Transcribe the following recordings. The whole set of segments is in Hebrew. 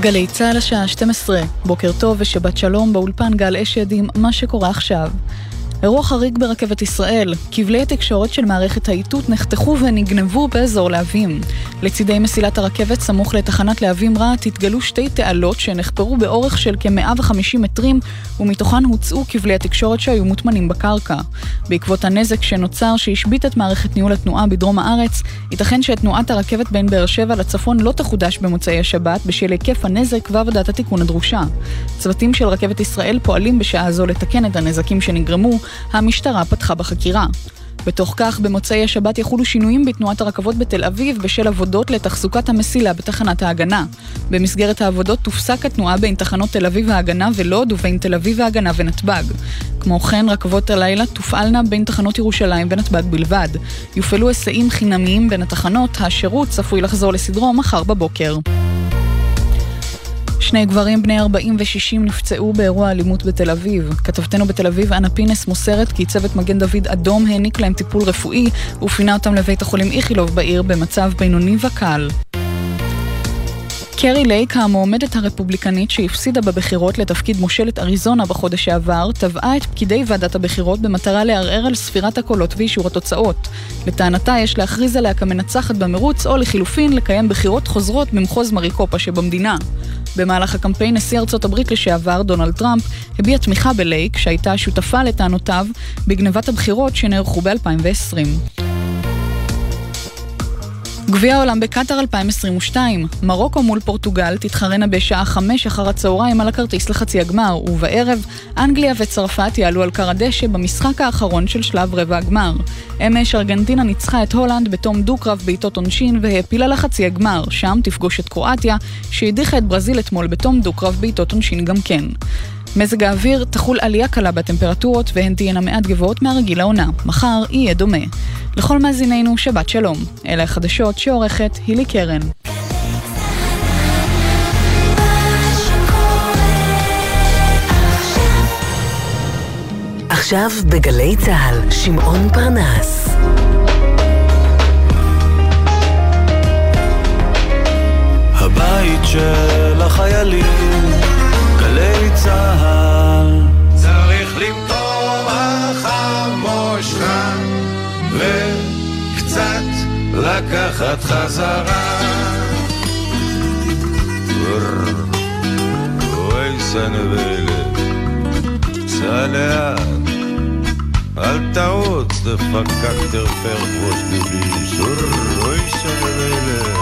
גלי צהל השעה 12, בוקר טוב ושבת שלום. באולפן גל אשד עם מה שקורה עכשיו. אירוע חריג ברכבת ישראל, כבלי התקשורת של מערכת האיתות נחתכו ונגנבו באזור להבים. לצידי מסילת הרכבת סמוך לתחנת להבים רעת התגלו שתי תעלות שנחפרו באורך של כ-150 מטרים ומתוכן הוצאו כבלי התקשורת שהיו מוטמנים בקרקע. בעקבות הנזק שנוצר שהשבית את מערכת ניהול התנועה בדרום הארץ, ייתכן שתנועת הרכבת בין באר שבע לצפון לא תחודש במוצאי השבת בשל היקף הנזק ועבודת התיקון הדרושה. צוותים של רכבת ישראל פועלים בשעה זו לתקן את הנזקים שנגרמו. המשטרה פתחה בחקירה. בתוך כך, במוצאי השבת יחולו שינויים בתנועת הרכבות בתל אביב בשל עבודות לתחזוקת המסילה בתחנת ההגנה. במסגרת העבודות תופסק התנועה בין תחנות תל אביב ההגנה ולוד ובין תל אביב ההגנה ונתב"ג. כמו כן, רכבות הלילה תופעלנה בין תחנות ירושלים ונתב"ג בלבד. יופעלו הסעים חינמיים בין התחנות, השירות צפוי לחזור לסדרו מחר בבוקר. שני גברים בני 40 ו-60 נפצעו באירוע אלימות בתל אביב. כתבתנו בתל אביב, אנה פינס, מוסרת כי צוות מגן דוד אדום העניק להם טיפול רפואי ופינה אותם לבית החולים איכילוב בעיר במצב בינוני וקל. קרי לייק, המועמדת הרפובליקנית שהפסידה בבחירות לתפקיד מושלת אריזונה בחודש שעבר, טבעה את פקידי ועדת הבחירות במטרה לערער על ספירת הקולות ואישור התוצאות. לטענתה יש להכריז עליה כמנצחת במרוץ או לחילופין לקיים בחירות חוזרות במחוז מריקופה שבמדינה. במהלך הקמפיין נשיא ארצות הברית לשעבר דונלד טראמפ הביע תמיכה בלייק שהייתה שותפה לטענותיו בגנבת הבחירות שנערכו ב-2020. גביע העולם בקטר 2022, מרוקו מול פורטוגל תתחרנה בשעה 5 אחר הצהריים על הכרטיס לחצי הגמר, ובערב אנגליה וצרפת יעלו על קרדשא במשחק האחרון של שלב רבע הגמר. אמש ארגנטינה ניצחה את הולנד בתום דו-קרב בעיטות עונשין והעפילה לחצי הגמר, שם תפגוש את קרואטיה שהדיחה את ברזיל אתמול בתום דו-קרב בעיטות עונשין גם כן. מזג האוויר, תחול עלייה קלה בטמפרטורות והן תהיינה מעט גבוהות מהרגיל לעונה. מחר יהיה דומה. לכל מאזינינו שבת שלום. אלה החדשות שעורכת הילי קרן. עכשיו בגלי צהל, שמעון פרנס. הבית של החיילים, גלי צהל. צריך למתום החמושך וקצת לקחת חזרה. ואיזה נבלת צלעת אל תעוץ דפקק תרפר פרוש דביש. ואיזה נבלת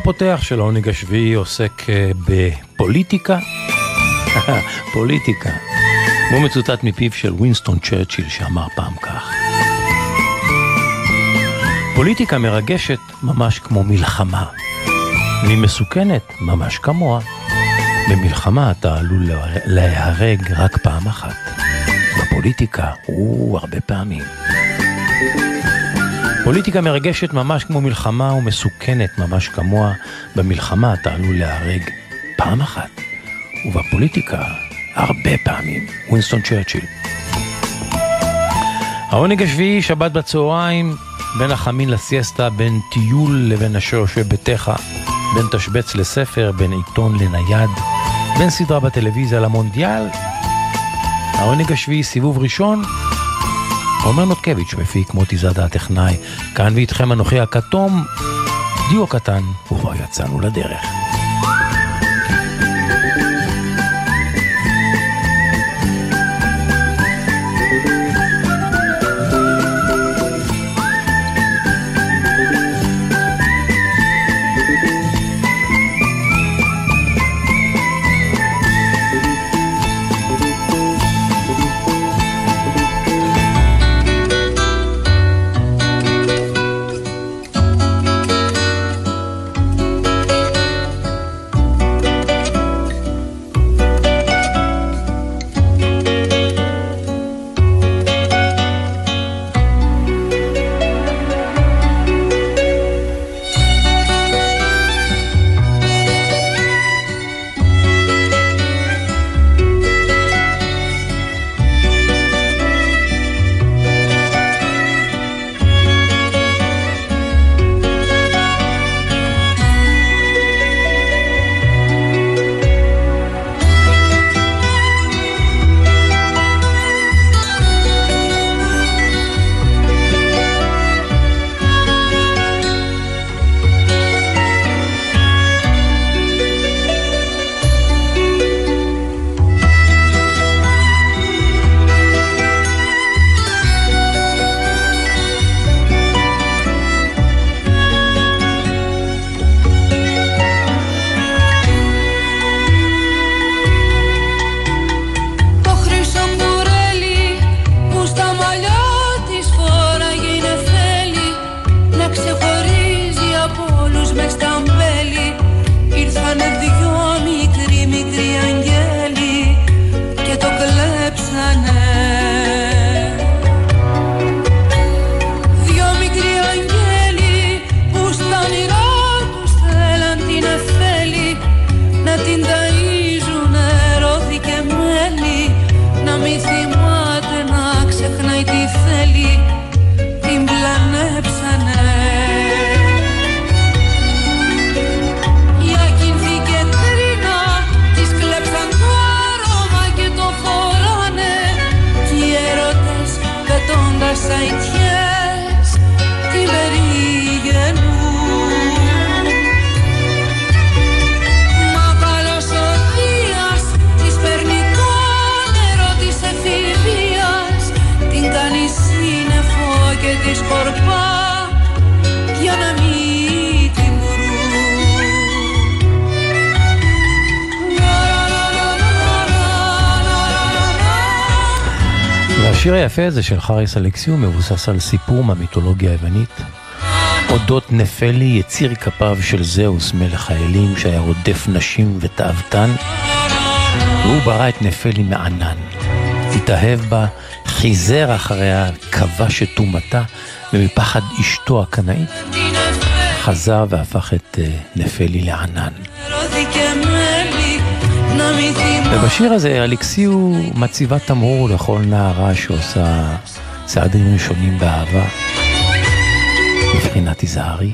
הפותח של העונג השביעי עוסק בפוליטיקה. פוליטיקה. הוא מצוטט מפיו של ווינסטון צ'רצ'יל שאמר פעם כך: פוליטיקה מרגשת ממש כמו מלחמה. היא מסוכנת ממש כמוה. במלחמה אתה עלול להיהרג רק פעם אחת. בפוליטיקה הוא הרבה פעמים. פוליטיקה מרגשת ממש כמו מלחמה ומסוכנת ממש כמוה. במלחמה אתה עלול להרג פעם אחת, ובפוליטיקה הרבה פעמים. ווינסטון צ'רצ'יל. העונג השביעי, שבת בצהריים, בין החמין לסייסטה, בין טיול לבין השושע בתך, בין תשבץ לספר, בין עיתון לנייד, בין סדרה בטלוויזיה למונדיאל. העונג השביעי, סיבוב ראשון, עומר נותקביץ' מפיק, מוטי זאדה הטכנאי, כאן ואיתכם אנוכי הכתום, דיו קטן, וכבר יצאנו לדרך. השיר היפה הזה של חריס אלכסיו מבוסס על סיפור מהמיתולוגיה היוונית אודות נפלי, יציר כפיו של זאוס מלך האלים שהיה רודף נשים ותאוותן, והוא ברא את נפלי מענן, התאהב בה, חיזר אחריה, כבש את תומתה, ומפחד אשתו הקנאית חזה והפך את נפלי לענן. ובשיר הזה אלכסיו מציבה תמרור לכל נערה שעושה צעדים ראשונים באהבה, מבחינת תיזהרי.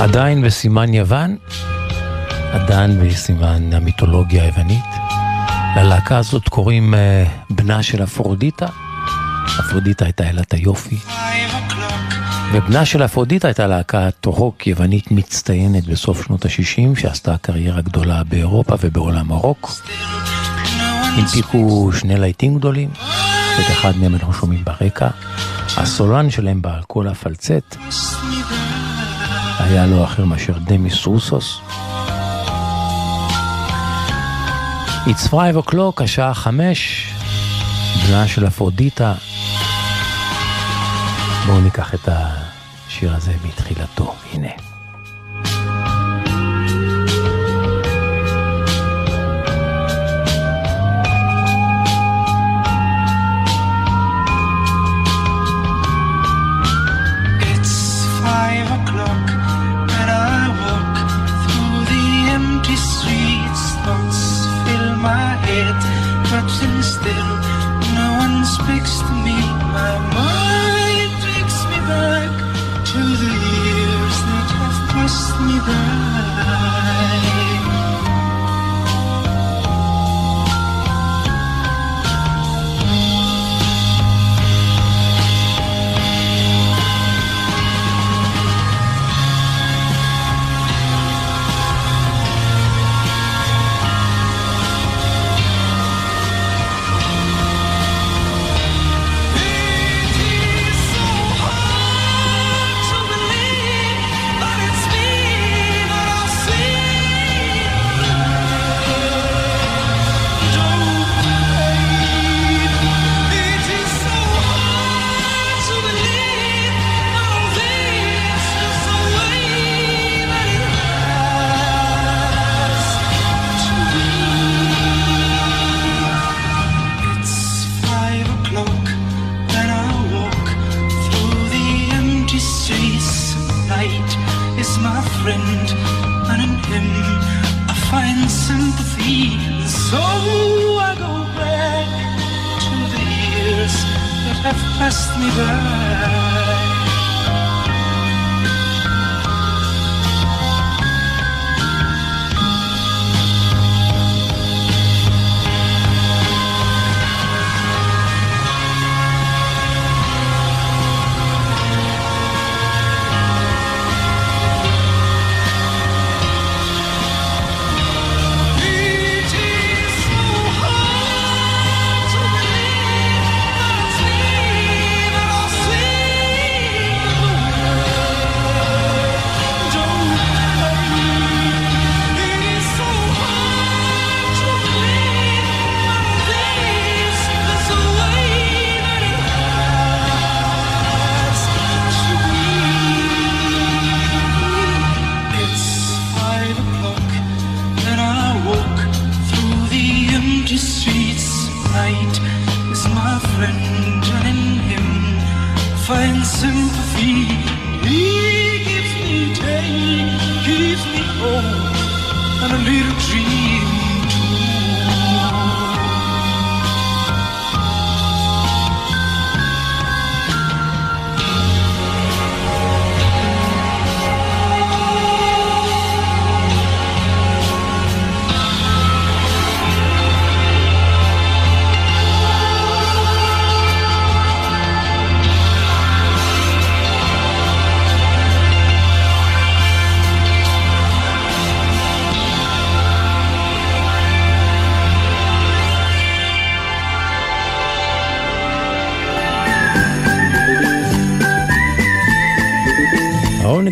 עדיין בסימן יוון, עדיין בסימן המיתולוגיה היוונית. ללהקה הזאת קוראים בנה של אפרודיטה. אפרודיטה הייתה אלת היופי, ובנה של אפרודיטה הייתה להקה טורוק יוונית מצטיינת בסוף שנות ה-60 שעשתה קריירה גדולה באירופה ובעולם מרוק. הנפיקו שני להיטים גדולים, שאת אחד מהם אנחנו שומעים ברקע. הסולן שלהם בכל הפלצט היה לא אחר מאשר דמיס רוסוס. It's 5 o'clock, השעה 5, בנה של אפרודיטה. בואו ניקח את השיר הזה מתחילתו, הנה.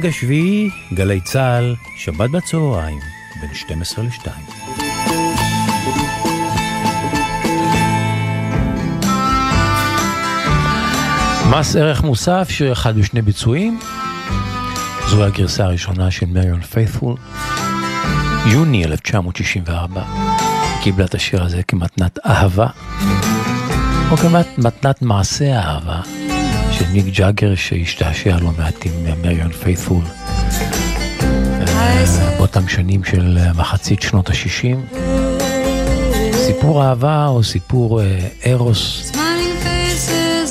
השביעי, גלי צהל, שבת בצהריים, בין 12 ל-2. מס ערך מוסף, שיר אחד ושני ביצועים. זו הגרסה הראשונה של מריאן פיית'פול. יוני 1964. קיבלה את השיר הזה כמתנת אהבה, או כמתנת מעשה אהבה. של מיק ג'אגר שהשתעשע לא מעט עם מריאן פיית'פול באותם שנים של מחצית שנות ה-60. סיפור אהבה או סיפור ארוס,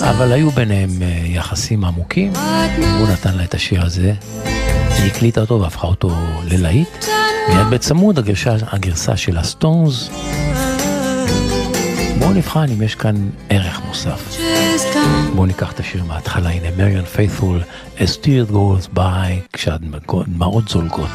אבל היו ביניהם יחסים עמוקים. הוא נתן לה את השיר הזה, היא הקליטה אותו והפכה אותו ללהיט. מיד בצמוד הגרסה של הסטונס. בואו נבחן אם יש כאן ערך מוסף. בואו ניקח את השיר מההתחלה, הנה מריאן פיית'פול, As Tears Goes By, כשהדמעות זולגות.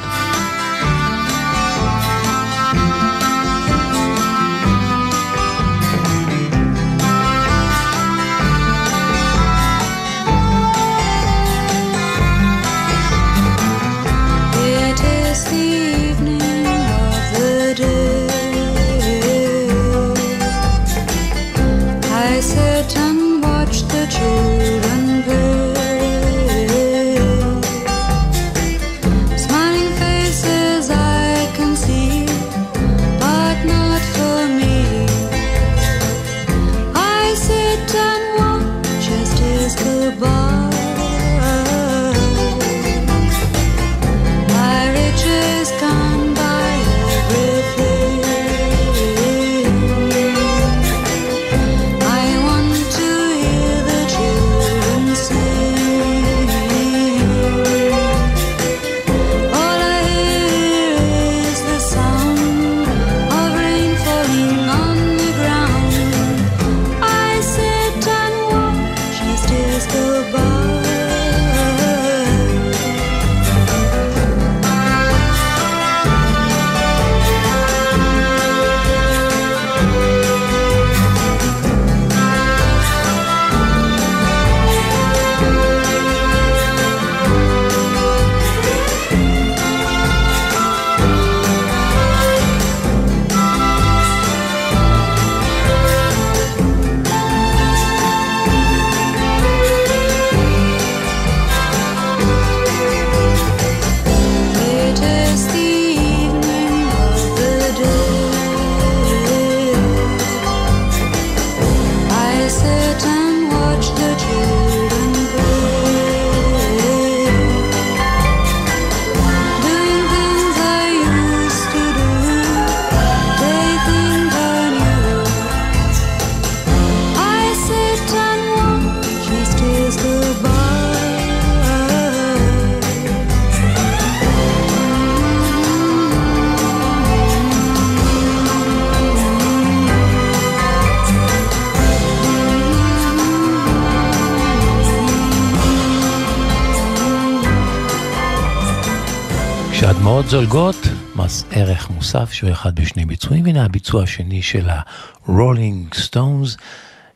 מאוד זולגות, מס ערך מוסף שהוא אחד בשני ביצועים. הנה הביצוע השני של ה-Rolling Stones,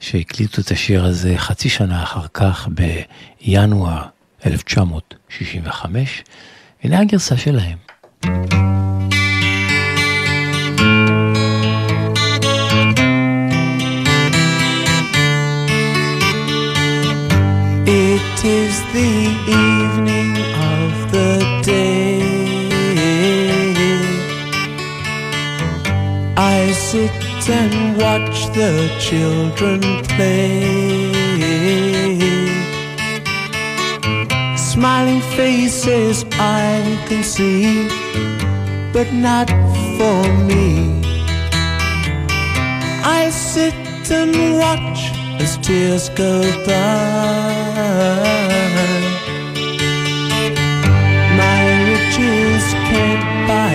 שהקליטו את השיר הזה חצי שנה אחר כך בינואר 1965. הנה הגרסה שלהם. It is the evening of the day I sit and watch the children play Smiling faces I can see But not for me I sit and watch as tears go by My riches can't buy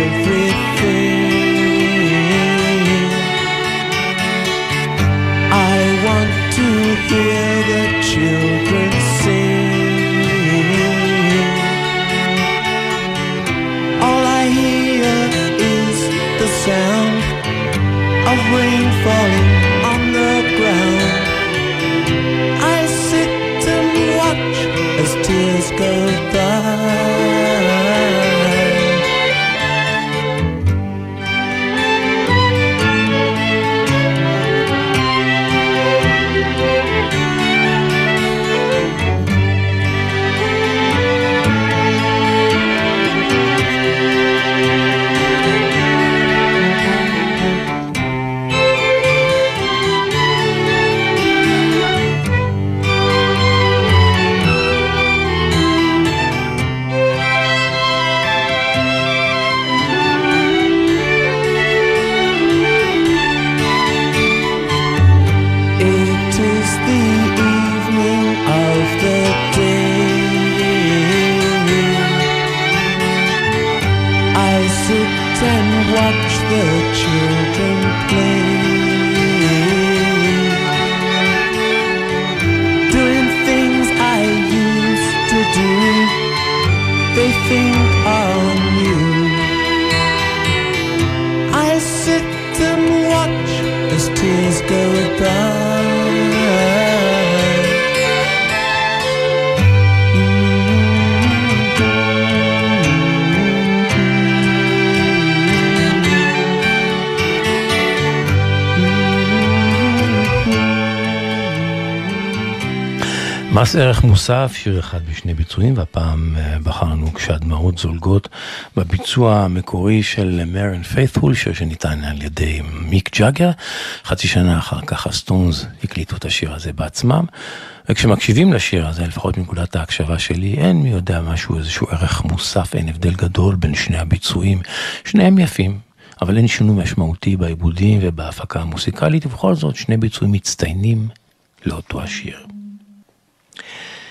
everything I want to hear the children sing All I hear is the sound of rain falling on the ground Tears go by מס ערך מוסף, שיר אחד בשני ביצועים, והפעם בחרנו כשהדמעות זולגות בביצוע המקורי של מריאן פיית'פול, שיר שניתן על ידי מיק ג'אגר. חצי שנה אחר כך הסטונס הקליטו את השיר הזה בעצמם, וכשמקשיבים לשיר הזה, לפחות מנקודת ההקשבה שלי, אין מי יודע משהו, איזשהו ערך מוסף, אין הבדל גדול בין שני הביצועים, שניהם יפים. אבל אין שינוי משמעותי בעיבודים ובהפקה המוסיקלית, ובכל זאת שני ביצועים מצטיינים לאותו השיר.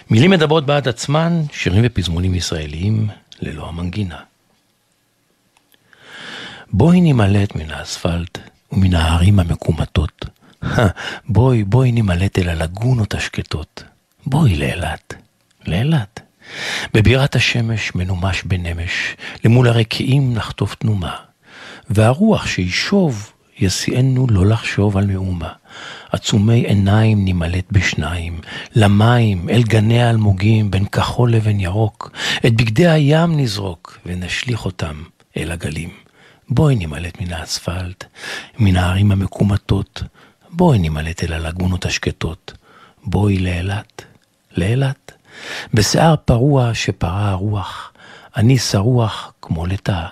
מילים מדברות בעד עצמן, שירים ופזמונים ישראליים ללא המנגינה. בואי נמלט מן האספלט ומן הערים המקומטות. בואי נמלט אל הלגונות השקטות. בואי לאילת, לאילת. בבירת השמש מנומש בנמש, למול הרקיעים נחטוף תנומה. והרוח שישוב יסיענו לא לחשוב על מאומה. עצומי עיניים נמלט בשניים, למים, אל גני האלמוגים, בין כחול לבין ירוק, את בגדי הים נזרוק ונשליך אותם אל הגלים. בואי נמלט מן האספלט, מן הערים המקומטות, בואי נמלט אל הלגונות השקטות, בואי לאילת, לאילת. בשיער פרוע שפרה הרוח, אני שרוח כמו לטאה,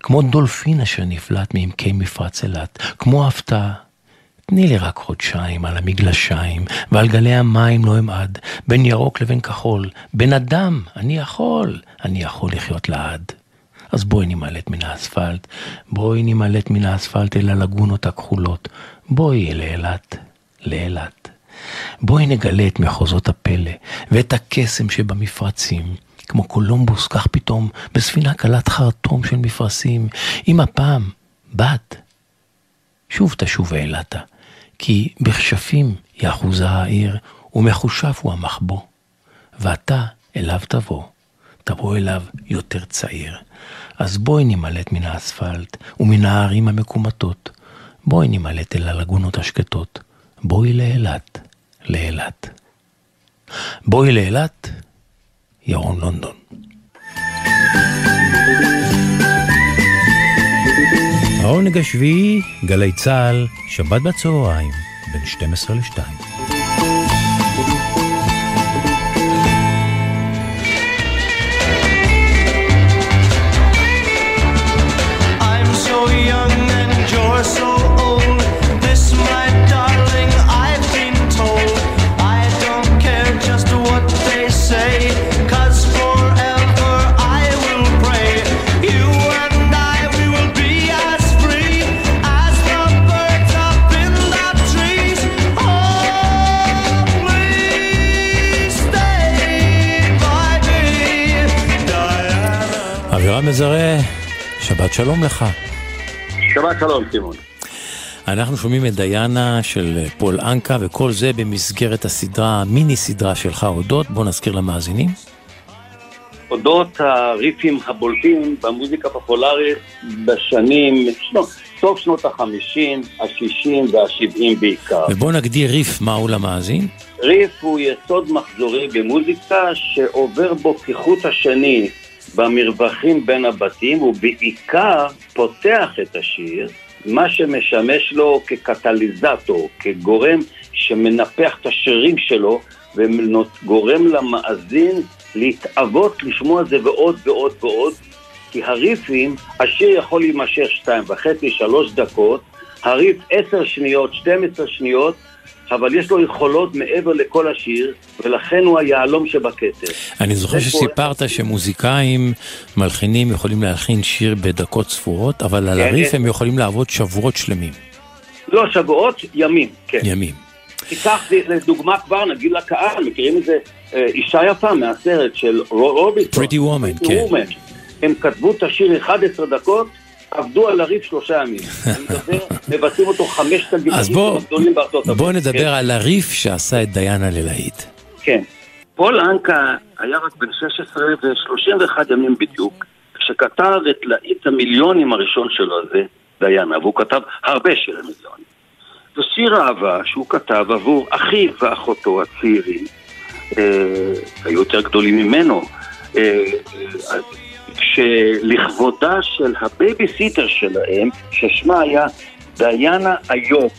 כמו דולפין אשר נפלט מעמקי מפרץ אילת, כמו הפתעה. תני לי רק חודשיים על המגלשיים, ועל גלי המים לא אמעד, בין ירוק לבין כחול, בין אדם, אני יכול לחיות לעד. אז בואי נמלט מן האספלט, בואי נמלט מן האספלט אל הלגונות הכחולות, בואי לאילת, לאילת. בואי נגלה את מחוזות הפלא, ואת הקסם שבמפרצים, כמו קולומבוס, כך פתאום, בספינה קלת חרטום של מפרסים, אם הפעם, בת, שוב תשוב ואילתה, כי בכשפים יחוזה העיר, ומחושף הוא המחבוא, ואתה אליו תבוא, תבוא אליו יותר צעיר, אז בואי נמלט מן האספלט ומן הערים המקומטות, בואי נמלט אל הלגונות השקטות, בואי לאילת, לאילת. בואי לאילת, ירון לונדון. העונג השביעי, גלי צהל, שבת בצהריים, בין 12 ל-2. מזרה, שבת שלום לך. שבת שלום, סימון. אנחנו שומעים את דיאנה של פול אנקה, וכל זה במסגרת הסדרה, המיני סדרה שלך, אודות. בוא נזכיר למאזינים. אודות הריפים הבולטים במוזיקה פופולרית בשנים, סוף שנות ה-50, ה-60 וה-70 בעיקר. ובוא נגדיר ריף, מהו למאזין? ריף הוא יסוד מחזורי במוזיקה שעובר בו כחוט השני במרווחים בין הבתים, הוא בעיקר פותח את השיר, מה שמשמש לו כקטליזטור, כגורם שמנפח את השירים שלו, וגורם למאזין להתאבות, לשמוע זה ועוד ועוד ועוד, כי הריפים, השיר יכול להימשך 2.5-3 דקות, הריף 10 שניות, 12 שניות, אבל יש לו יכולות מעבר לכל השיר, ולכן הוא היעלום שבקטר. אני זוכר שסיפרת שמוזיקאים מלחינים יכולים להלחין שיר בדקות ספורות, אבל על הריף הם יכולים לעבוד שבועות שלמים. לא, שבועות, ימים, כן. ימים. תיקח לדוגמה כבר, נגיד לקהל, מכירים את זה, אישה יפה מהסרט של רובינסון. Pretty Woman, כן. הם כתבו את השיר 11 דקות, עבדו על הריף 3 ימים. מבצעים אותו 5 תגים. אז בואו נדבר על הריף שעשה את דיאנה ללהיט. כן. פול אנקה היה רק בן 16 ו-31 ימים בדיוק, שכתב את להיט המיליונים הראשון שלו הזה, דיאנה, והוא כתב הרבה שירי מיליונים. זה שיר אהבה שהוא כתב עבור אחיו ואחותו הצעירים, היו יותר גדולים ממנו, שלכבודה של הבייביסיטר שלהם, ששמה היה דיאנה איוב,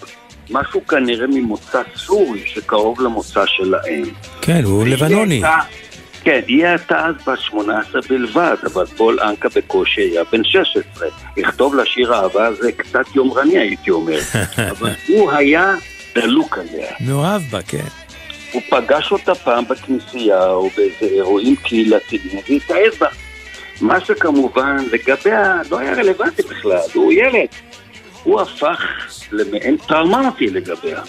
משהו כנראה ממוצא סורי שקרוב למוצא שלהם. כן, הוא לבנוני. כן, היא הייתה אז בת 18 בלבד, אבל פול אנקה בקושי היה בן 16. לכתוב לשיר אהבה זה קצת יומרני, הייתי אומר. אבל הוא היה דלוק עליה. נאהב בה, כן. הוא פגש אותה פעם בכנסייה או באיזה אירועים קהילתיים והתאהב בה. מה שכמובן לגביה לא היה רלוונטי בכלל, הוא ילד. הוא הפך למעין טראומטי לגביה.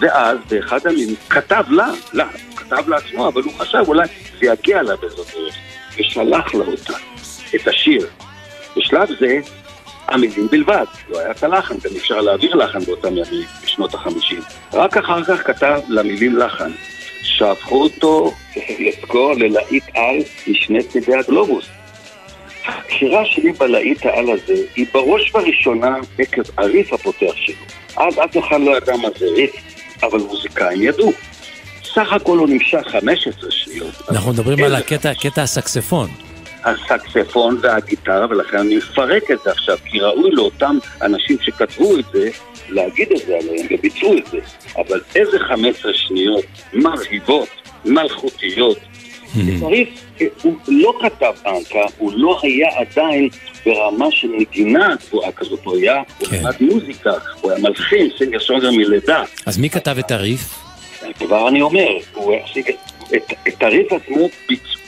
ואז באחד הימים כתב לה, כתב לעצמו, אבל הוא חשב אולי זה יגיע לה בזאת דרך, ושלח לה אותה, את השיר. בשלב זה, המילים בלבד, לא היה את הלחן, גם אפשר להעביר לחן באותם ימים בשנות ה-50. רק אחר כך כתב למילים לחן. שהפכו אותו לזכור ללהיט על משני צדי הגלובוס. הבחירה שלי בלהיט העל הזה היא בראש וראשונה עקב הריף הפותח שלו. אז אף אחד לא ידע מה זה ריף, אבל מוזיקאים ידעו. סך הכל הוא נמשך 15 שניות. אנחנו מדברים על הקטע הסקספון. הסקספון והגיטרה, ולכן אני מפרק את זה עכשיו, כי ראוי לאותם אנשים שכתבו את זה, להגיד את זה עליהם וביצעו את זה. אבל איזה 15 שניות מרהיבות, מלכותיות, הריף, הוא לא כתב אנקה, הוא לא היה עדיין ברמה של נגינה גבוהה כזאת, הוא היה עובד מוזיקה, הוא היה מלחין, סינגר סונגר מלידה. אז מי כתב את הריף? כבר אני אומר, הוא השיג את הריף עצמו,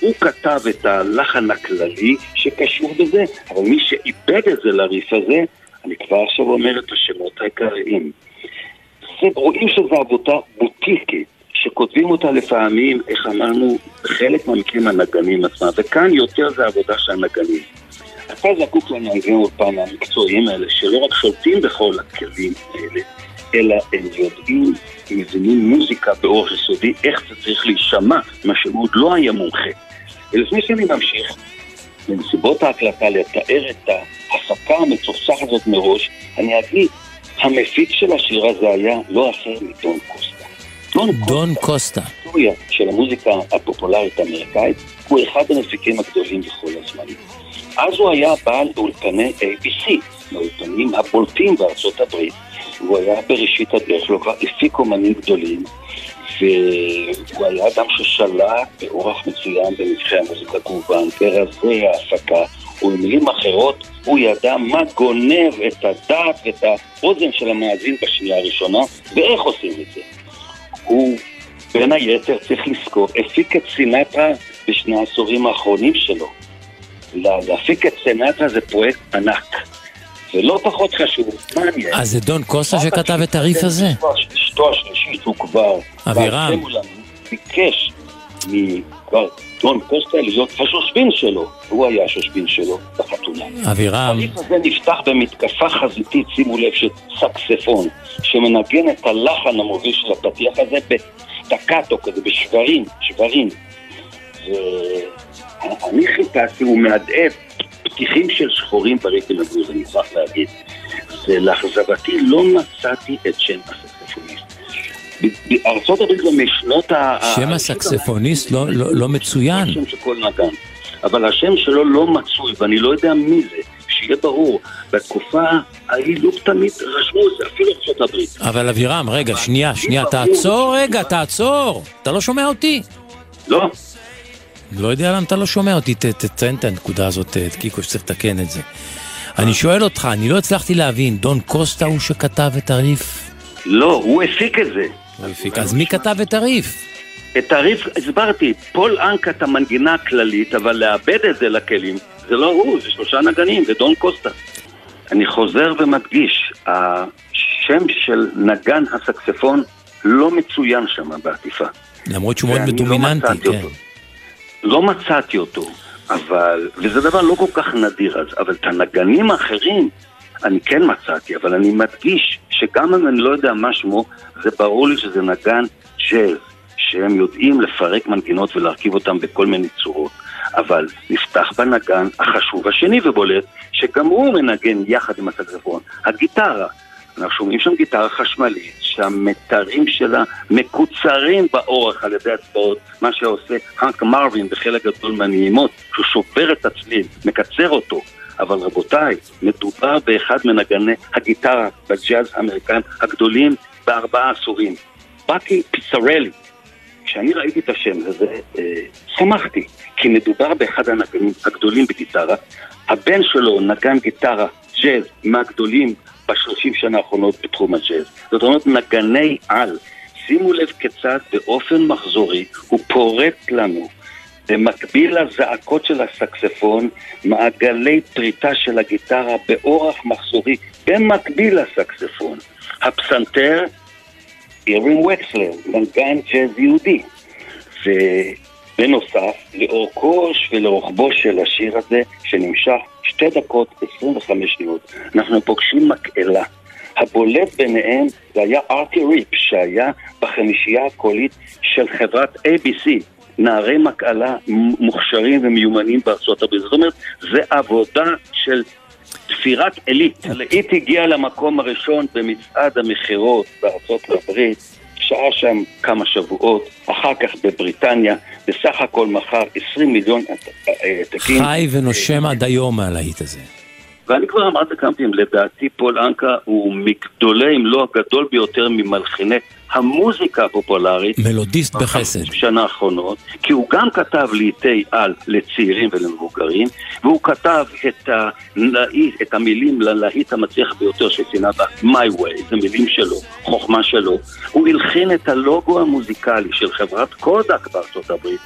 הוא כתב את הלחן הכללי שקשור בזה, אבל מי שאיבד את זה לריף הזה, אני כבר עכשיו אומר את השמות העיקריים. רואים שזו עבודה בוטיקית, שכותבים אותה לפעמים, איך אמרנו, חלק מהמקרים הנגנים עצמם, וכאן יותר זה עבודה של הנגנים. אתה זקוק לנגנים אולפן המקצועיים האלה, שלא רק שולטים בכל הכלים האלה, אלא הם יודעים, מבינים מוזיקה באורך יסודי, איך זה צריך להישמע, מה שהוא עוד לא היה מומחה. ולפני שאני ממשיך, בנסיבות ההקלטה לתאר את ההפקה המצוסחת הזאת מראש, אני אגיד, המפיק של השיר הזה היה לא אחר מדון קוסטה. דון קוסטה. ההיסטוריה של המוזיקה הפופולרית האמריקאית הוא אחד המפיקים הגדולים בכל הזמנים. אז הוא היה בעל אולפני ABC, מאולפנים הבולטים בארצות הברית. הוא היה בראשית הדרך, הוא הפיק אומנים גדולים, והוא היה אדם ששלט באורח מצוין בנבחי המוזיקה כמובן, ברזי ההפקה, ובמילים אחרות הוא ידע מה גונב את הדעת ואת האוזן של המאזין בשנייה הראשונה, ואיך עושים את זה. הוא, בין היתר, צריך לזכור, הפיק את סינטרה בשני העשורים האחרונים שלו. להפיק את סינטרה זה פרויקט ענק. זה לא פחות חשוב. אז זה דון קוסטה שכתב את הריף הזה? אשתו השלישית הוא כבר אבירם. ביקש מדון קוסטה להיות השושבין שלו. הוא היה השושבין שלו בחתונה. אבירם. הריף הזה נפתח במתקפה חזיתית, שימו לב, של סקספון, שמנגן את הלחן המוביל של הפתיח הזה בסטקטו, כזה בשברים, שברים. ואני חיפשתי, הוא מהדהד פתיחים של שחורים ברקל הגוז, אני צריך להגיד, ולאכזבתי לא מצאתי את שם הסקספוניסט. בארצות הברית במשנות שם הסקספוניסט לא מצוין. שם שכל נגן, אבל השם שלו לא מצוי, ואני לא יודע מי זה, שיהיה ברור. בתקופה ההיא לא תמיד רשמו את זה, אפילו ארצות הברית. אבל אבירם, רגע, שנייה, תעצור, אתה לא שומע אותי. לא. לא יודע למה אתה לא שומע אותי, תציין את הנקודה הזאת, קיקו שצריך לתקן את זה. אני שואל אותך, אני לא הצלחתי להבין, דון קוסטה הוא שכתב את הריף? לא, הוא הפיק את זה. אז מי כתב את הריף? את הריף, הסברתי, פול אנקה את המנגינה הכללית, אבל לאבד את זה לכלים, זה לא הוא, זה שלושה נגנים, זה דון קוסטה. אני חוזר ומדגיש, השם של נגן הסקספון לא מצוין שם בעטיפה. למרות שהוא מאוד דומיננטי, כן. לא מצאתי אותו, אבל, וזה דבר לא כל כך נדיר אז, אבל את הנגנים האחרים אני כן מצאתי, אבל אני מדגיש שגם אם אני לא יודע מה שמו, זה ברור לי שזה נגן ג'אז, שהם יודעים לפרק מנגינות ולהרכיב אותם בכל מיני צורות, אבל נפתח בנגן החשוב השני ובולט, שגם הוא מנגן יחד עם הסקספון, הגיטרה. אנחנו שומעים שם גיטרה חשמלית, שהמתרים שלה מקוצרים באורך על ידי הצבעות, מה שעושה האנק מרווין בחלק גדול מהנעימות, שהוא שובר את הצליל, מקצר אותו. אבל רבותיי, מדובר באחד מנגני הגיטרה בג'אז האמריקאים הגדולים בארבעה עשורים. בקי פיסרלי, כשאני ראיתי את השם הזה, שמחתי, כי מדובר באחד הנגנים הגדולים בגיטרה. הבן שלו נגן גיטרה ג'אז מהגדולים, ב-30 שנה האחרונות בתחום הג'אז. זאת אומרת, נגני על. שימו לב כיצד באופן מחזורי הוא פורט לנו במקביל לזעקות של הסקספון, מעגלי פריטה של הגיטרה באורח מחזורי במקביל לסקספון. הפסנתר אירין וקסלר, נגן ג'אז יהודי. ובנוסף, לאורכו ולרוחבו של השיר הזה שנמשך 2 דקות 25 שניות, אנחנו פוגשים מקהלה. הבולט ביניהם זה היה ארטי ריפ, שהיה בחמישייה הקולית של חברת ABC, נערי מקהלה מוכשרים ומיומנים בארצות הברית. זאת אומרת, זה עבודה של תפירת אלית. אלית הגיעה למקום הראשון במצעד המחירות בארצות הברית, שעה שם כמה שבועות, אחר כך בבריטניה, בסך הכל מחר 20 מיליון עתקים. חי ונושם עד היום מהלהיט הזה. ואני כבר אמרתי כמה פעמים, לדעתי פול אנקה הוא מגדולי, אם לא הגדול ביותר, ממלחיני המוזיקה הפופולרית. מלודיסט בחסד. בשנה האחרונות, כי הוא גם כתב ליטי על לצעירים ולמבוגרים, והוא כתב את המילים ללהיט המצליח ביותר שצינה בה, My Way, זה מילים שלו, חוכמה שלו. הוא הלחין את הלוגו המוזיקלי של חברת קודק בארצות הברית,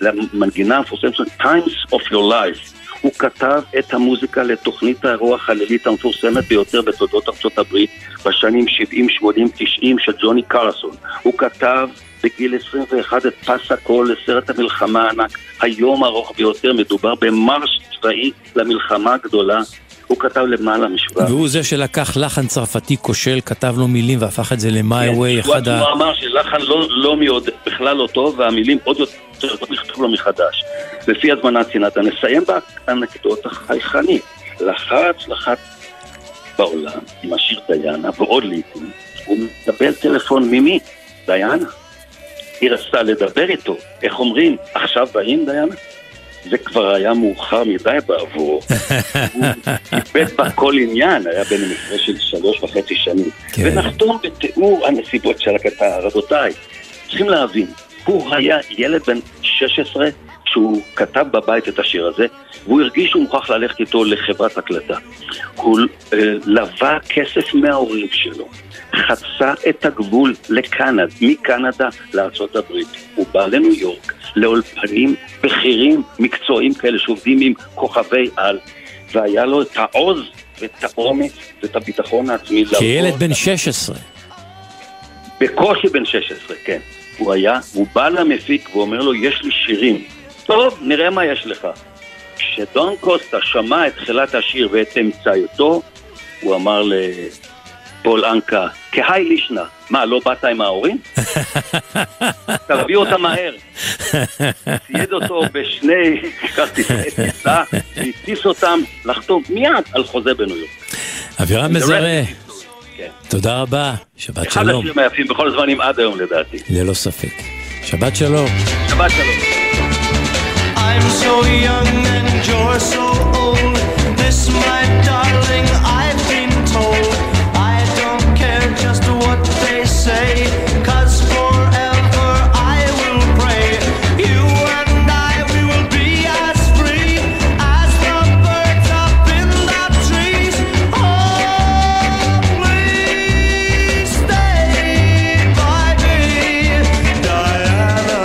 למנגינה המפורסמת של Times of Your Life. הוא כתב את המוזיקה לתוכנית הרוח הלילית המפורסמת ביותר בתולדות ארצות הברית בשנים 70, 80, 90 של ג'וני קרסון. הוא כתב בגיל 21 את פס הקול לסרט המלחמה הענק, היום ארוך ביותר, מדובר במרש צבאי למלחמה הגדולה. הוא כתב למעלה משוואה. והוא זה שלקח לחן צרפתי כושל, כתב לו מילים והפך את זה ל-My Way. הוא אמר שלחן לא בכלל לא טוב, והמילים עוד יותר נכתוב לו מחדש. לפי הזמנת סינטה. נסיים באנקדוטה חייכנית. לחץ בעולם עם השיר דיאנה, ועוד לעיתים הוא מקבל טלפון ממי? דיאנה. היא רצתה לדבר איתו. איך אומרים? עכשיו באים דיאנה? זה כבר היה מאוחר מדי בעבור. הוא קיבט בה כל עניין, היה בין המקרה של 3.5 שנים. כן. ונחתום בתיאור הנסיבות של הקטע. רבותיי, צריכים להבין, הוא היה ילד בן 16 שהוא כתב בבית את השיר הזה, והוא הרגיש שהוא מוכרח ללכת איתו לחברת הקלטה. הוא לבה כסף מההורים שלו, חצה את הגבול לקנדה, מקנדה לארצות הברית. הוא בא לניו יורק, לאולפנים בכירים, מקצועיים כאלה שעובדים עם כוכבי על, והיה לו את העוז ואת האומץ ואת הביטחון העצמי. כילד בן 16. בקושי בן 16, כן. הוא בא למפיק ואומר לו, יש לי שירים. טוב, נראה מה יש לך. כשדון קוסטה שמע את תחילת השיר ואת אמצעיותו, הוא אמר לפול אנקה, כהי לישנה, מה, לא באת עם ההורים? תביא אותה מהר. צייד אותו בשני טיסה, והטיס אותם לחתום מיד על חוזה בניו יורק. אבירם מזרה. תודה רבה, שבת שלום. אחד השירים היפים בכל הזמנים עד היום לדעתי. ללא ספק. שבת שלום. שבת שלום. I'm so young and you're so old. This my darling I've been told. I don't care just what they say, 'cause forever I will pray. You and I, we will be as free as the birds up in the trees. Oh, please stay by me, Diana.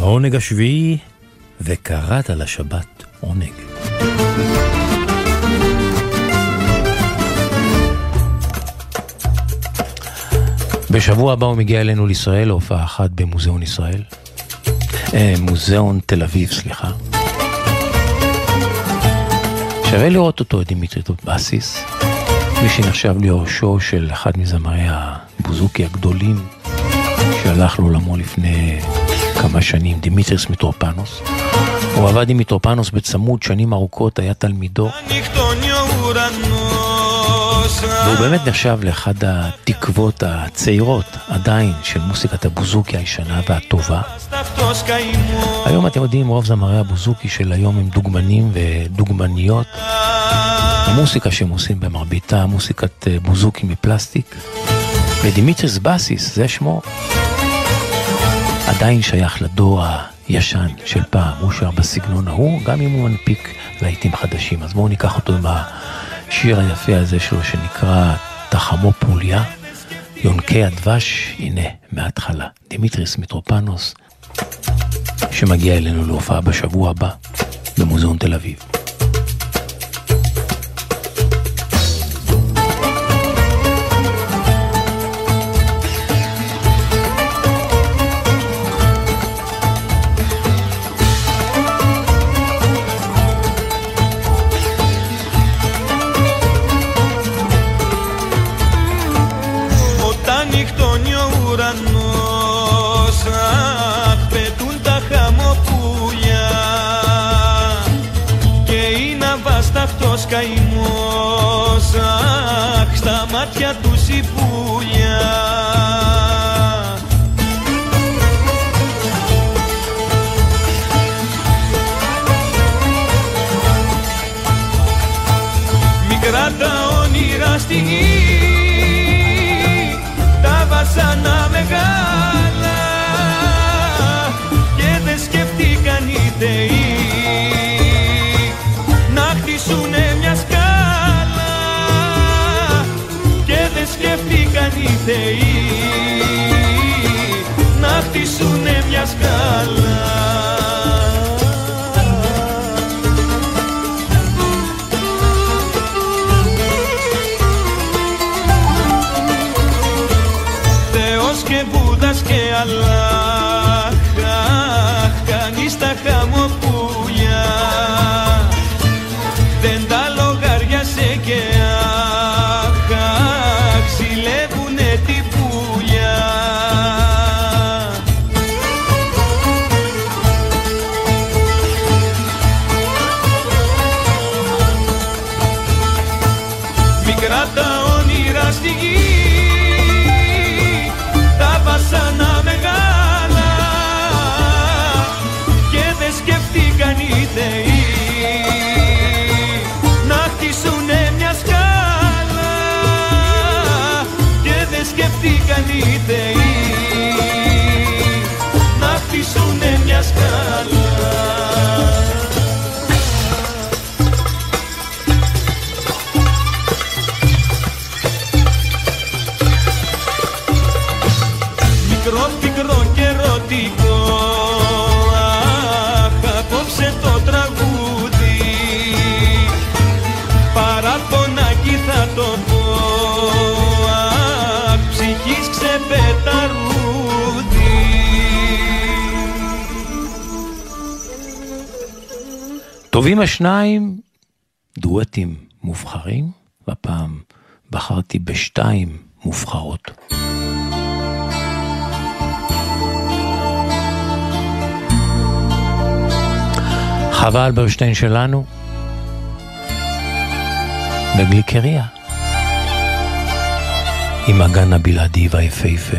עונג השביעי, וקראת לשבת עונג. בשבוע הבא הוא מגיע אלינו לישראל, להופעה אחת במוזיאון ישראל. מוזיאון תל אביב, סליחה. שווה לראות אותו, את דימיטרי מיטרופאסיס, מי שנחשב ליורשו של אחד מזמרי הבוזוקי הגדולים, שהלך לעולמו לפני כמה שנים, דימיטריס מיטרופאנוס. הוא עבד עם מיטרופאנוס בצמוד שנים ארוכות, היה תלמידו, והוא באמת נחשב לאחד התקוות הצעירות עדיין של מוסיקת הבוזוקי הישנה והטובה. היום אתם יודעים, רוב זמרי הבוזוקי של היום הם דוגמנים ודוגמניות. המוסיקה שהם עושים במרביתה מוסיקת בוזוקי מפלסטיק, ודימיטריס בסיס, זה שמו, עדיין שייך לדור הישן של פעם. הוא שר בסגנון ההוא, גם אם הוא מנפיק לעיתים חדשים. אז בואו ניקח אותו עם השיר היפה הזה שלו, שנקרא תחמו פוליה, יונקי הדבש. הנה, מההתחלה, דימיטריס מיטרופאנוס, שמגיע אלינו להופעה בשבוע הבא במוזיאון תל אביב. ανοιχτώνει ο ουρανός. Αχ, πετούν τα χαμοπούλια και είναι αβάσταχτος καημός. Αχ, στα μάτια τους η πουλιά. Μικρά τα όνειρα στη γη, τα βασανά μεγάλα, και δεν σκεφτήκαν οι θεοί να χτίσουνε μια σκάλα, και δεν σκεφτήκαν οι θεοί να χτίσουνε μια σκάλα. Αλλάχ, κανείς τα χαμοπούλια δεν τα λογαριάσε και αχ, ξυλεύουνε την πουλιά. Μικρά τα όνειρα στη γη, τα βασανά να χτίσουνε μια σκάλα. Μικρό πικρό και ερωτικό, αχ, απόψε το τραγούδι, παραπονάκι θα το πω. טובים השניים, דואטים מובחרים, והפעם בחרתי בשתיים מובחרות. חווה אלברשטיין שלנו וגליקריה עם הגן הבלעדי והיפהפה.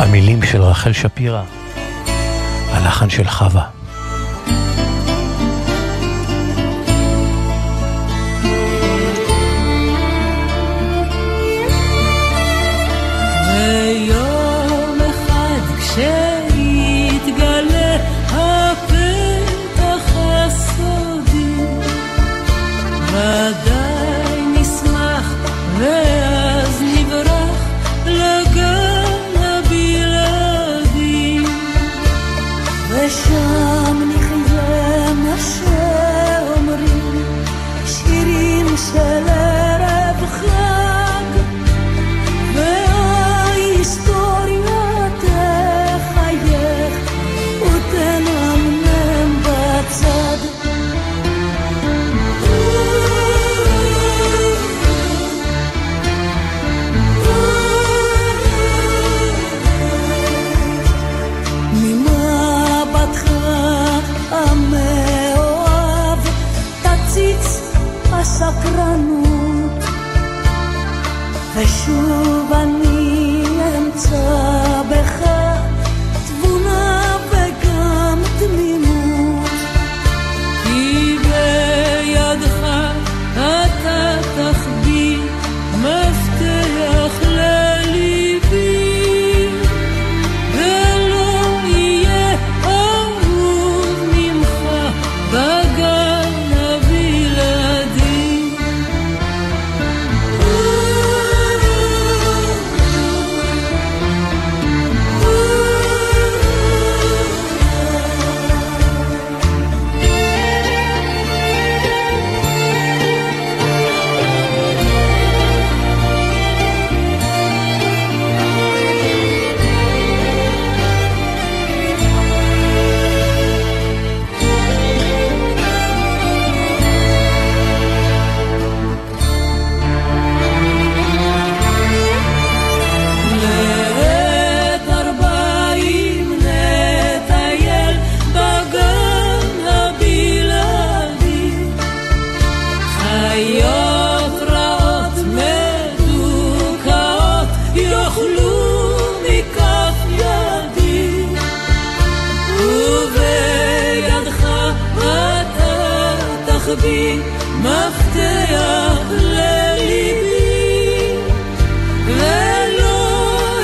המילים של רחל שפירא, הלחן של חווה. ויום אחד כשהתגלה הפתח הסודי, ודאי נשמח ואז נברח לגן שם נחיה מה שאומרים שירים של ערב חג, וההיסטוריה תחייך ותנמנם בצד. הסקרנות, ושוב אני אמצא בך תבונה וגם תמימות, כי בידך אתה תחביא מפתח לליבי, ולא יהיה אהוב ממך בגן. בי מפתח לליבי ולא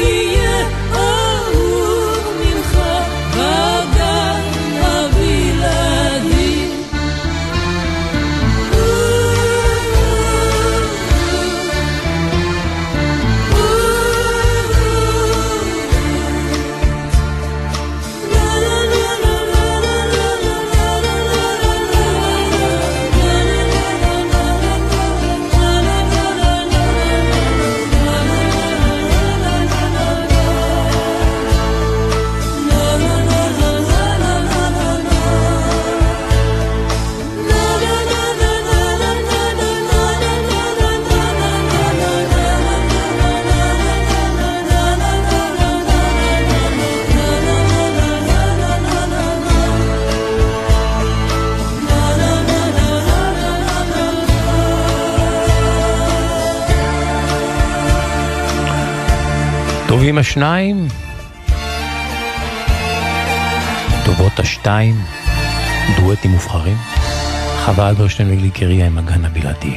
יהיה אהוב ממך וגם הבלעדי. טובים השניים, טובות השתיים, דואטים מובחרים, חווה אלברשטיין וגילי קריה עם הגן הבלעדי.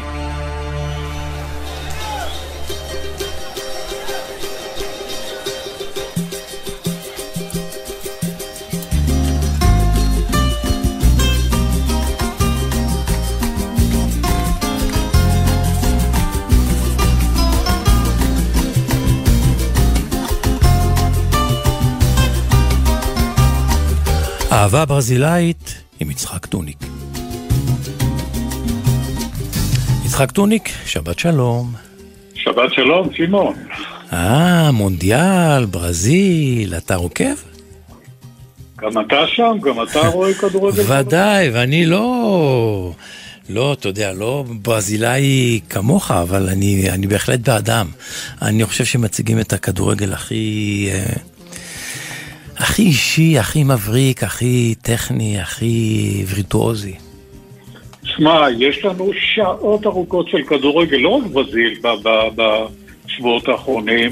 אהבה ברזילאית עם יצחק טוניק. יצחק טוניק, שבת שלום. שבת שלום, סימון. מונדיאל, ברזיל, אתה עוקב? גם אתה שם, גם אתה רואה כדורגל. ודאי, ואני לא, אתה יודע, לא ברזילאי כמוך, אבל אני בהחלט באדם. אני חושב שמציגים את הכדורגל הכי אישי, הכי מבריק, הכי טכני, הכי וירטואוזי. שמע, יש לנו שעות ארוכות של כדורגל, לא רק ברזיל בשבועות האחרונים,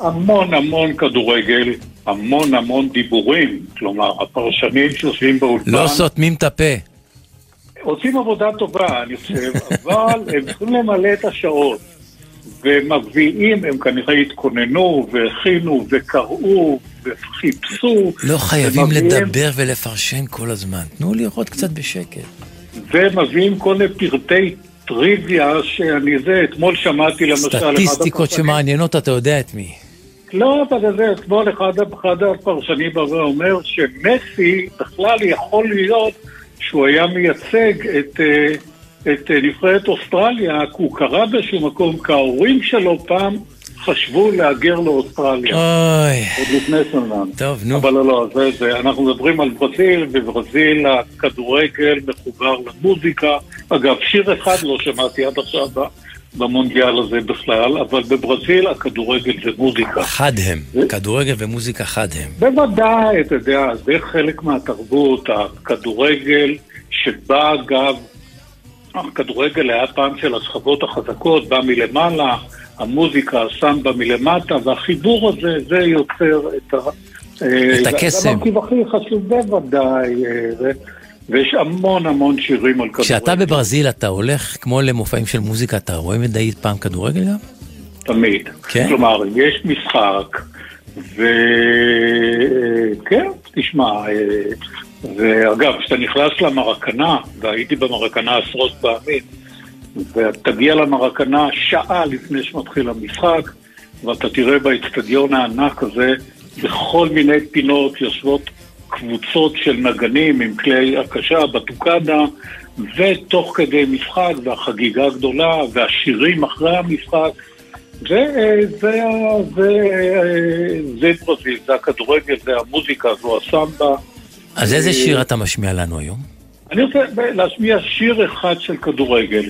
המון המון כדורגל, המון המון דיבורים, כלומר, הפרשנים שיושבים באולפן... לא סותמים את הפה. עושים עבודה טובה, אני חושב, אבל הם צריכים למלא את השעות. ומביאים, הם כנראה התכוננו והכינו וקראו וחיפשו. לא חייבים לדבר ולפרשן כל הזמן, תנו לראות קצת בשקט. ומביאים כל פרטי טריוויה שאני אתמול שמעתי למשל... סטטיסטיקות שמעניינות, אתה יודע את מי. לא, אבל אתמול אחד הפרשנים אומר שמסי בכלל יכול להיות שהוא היה מייצג את נבחרת אוסטרליה, כי הוא קרא בשום מקום, כי ההורים שלו פעם חשבו להגר לאוסטרליה. אוי. עוד לפני סולנן. טוב, נו. אבל לא, זה. אנחנו מדברים על ברזיל, וברזיל הכדורגל מחובר למוזיקה. אגב, שיר אחד לא שמעתי עד עכשיו במונדיאל הזה בכלל, אבל בברזיל הכדורגל זה מוזיקה. חד הם. כדורגל ומוזיקה חד הם. בוודאי, אתה יודע, זה חלק מהתרבות, הכדורגל שבא אגב, הכדורגל היה פעם של השכבות החזקות, בא מלמעלה, המוזיקה, הסמבה מלמטה, והחיבור הזה, זה יוצר את הקסם. זה המרכיב הכי חשוב בוודאי, ויש המון המון שירים על כדורגל. כשאתה בברזיל, אתה הולך כמו למופעים של מוזיקה, אתה רואה מדי פעם כדורגל גם? תמיד. כלומר, יש משחק, וכן, תשמע... ואגב, כשאתה נכנס למרקנה, והייתי במרקנה עשרות פעמים, ותגיע למרקנה שעה לפני שמתחיל המשחק, ואתה תראה באצטדיון הענק הזה, בכל מיני פינות יושבות קבוצות של נגנים עם כלי הקשה, בטוקדה, ותוך כדי משחק, והחגיגה הגדולה, והשירים אחרי המשחק, זה ברזיל, זה הכדורגל, זה המוזיקה, זו הסמבה, אז איזה שיר אתה משמיע לנו היום? אני רוצה להשמיע שיר אחד של כדורגל,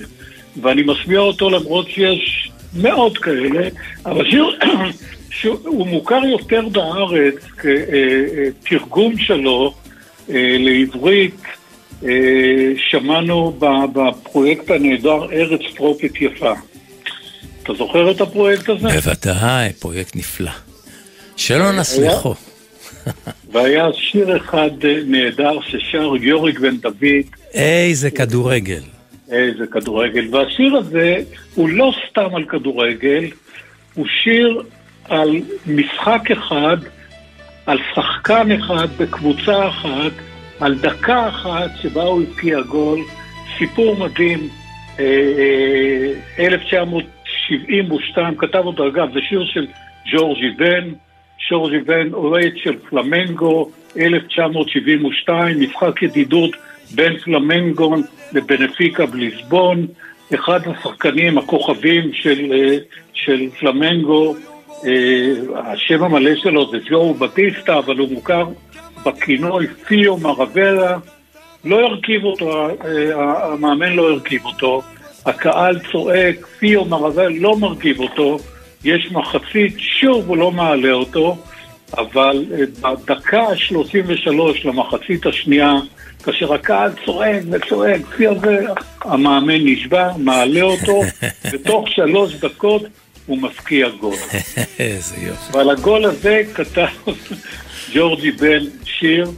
ואני משמיע אותו למרות שיש מאות כאלה, אבל שיר שהוא מוכר יותר בארץ כתרגום שלו לעברית, שמענו בפרויקט הנהדר ארץ טרופית יפה. אתה זוכר את הפרויקט הזה? בוודאי, פרויקט נפלא. שלא נסלחו. והיה שיר אחד נהדר ששר יוריק בן דוד. איזה כדורגל. איזה כדורגל. והשיר הזה הוא לא סתם על כדורגל, הוא שיר על משחק אחד, על שחקן אחד בקבוצה אחת, על דקה אחת שבה הוא הפיע גול. סיפור מדהים. 1972 כתב אותו, אגב, זה שיר של ג'ורג'י בן. ג'ורג'י בן אוהד של פלמנגו, 1972, משחק ידידות בין פלמנגו לבנפיקה בליסבון. אחד השחקנים הכוכבים של פלמנגו, השם המלא שלו זה ג'ו בטיסטה, אבל הוא מוכר בכינוי פיו מרבלה. לא הרכיב אותו, המאמן לא הרכיב אותו, הקהל צועק, פיו מרבלה לא מרכיב אותו, יש מחצית, שוב הוא לא מעלה אותו, אבל בדקה ה-33 למחצית השנייה, כאשר הקהל צועק וצועק, פיו זה, המאמן נשבע, מעלה אותו, ותוך 3 דקות הוא מפקיע גול. איזה יופי. ועל הגול הזה כתב ג'ורג'י בן שיר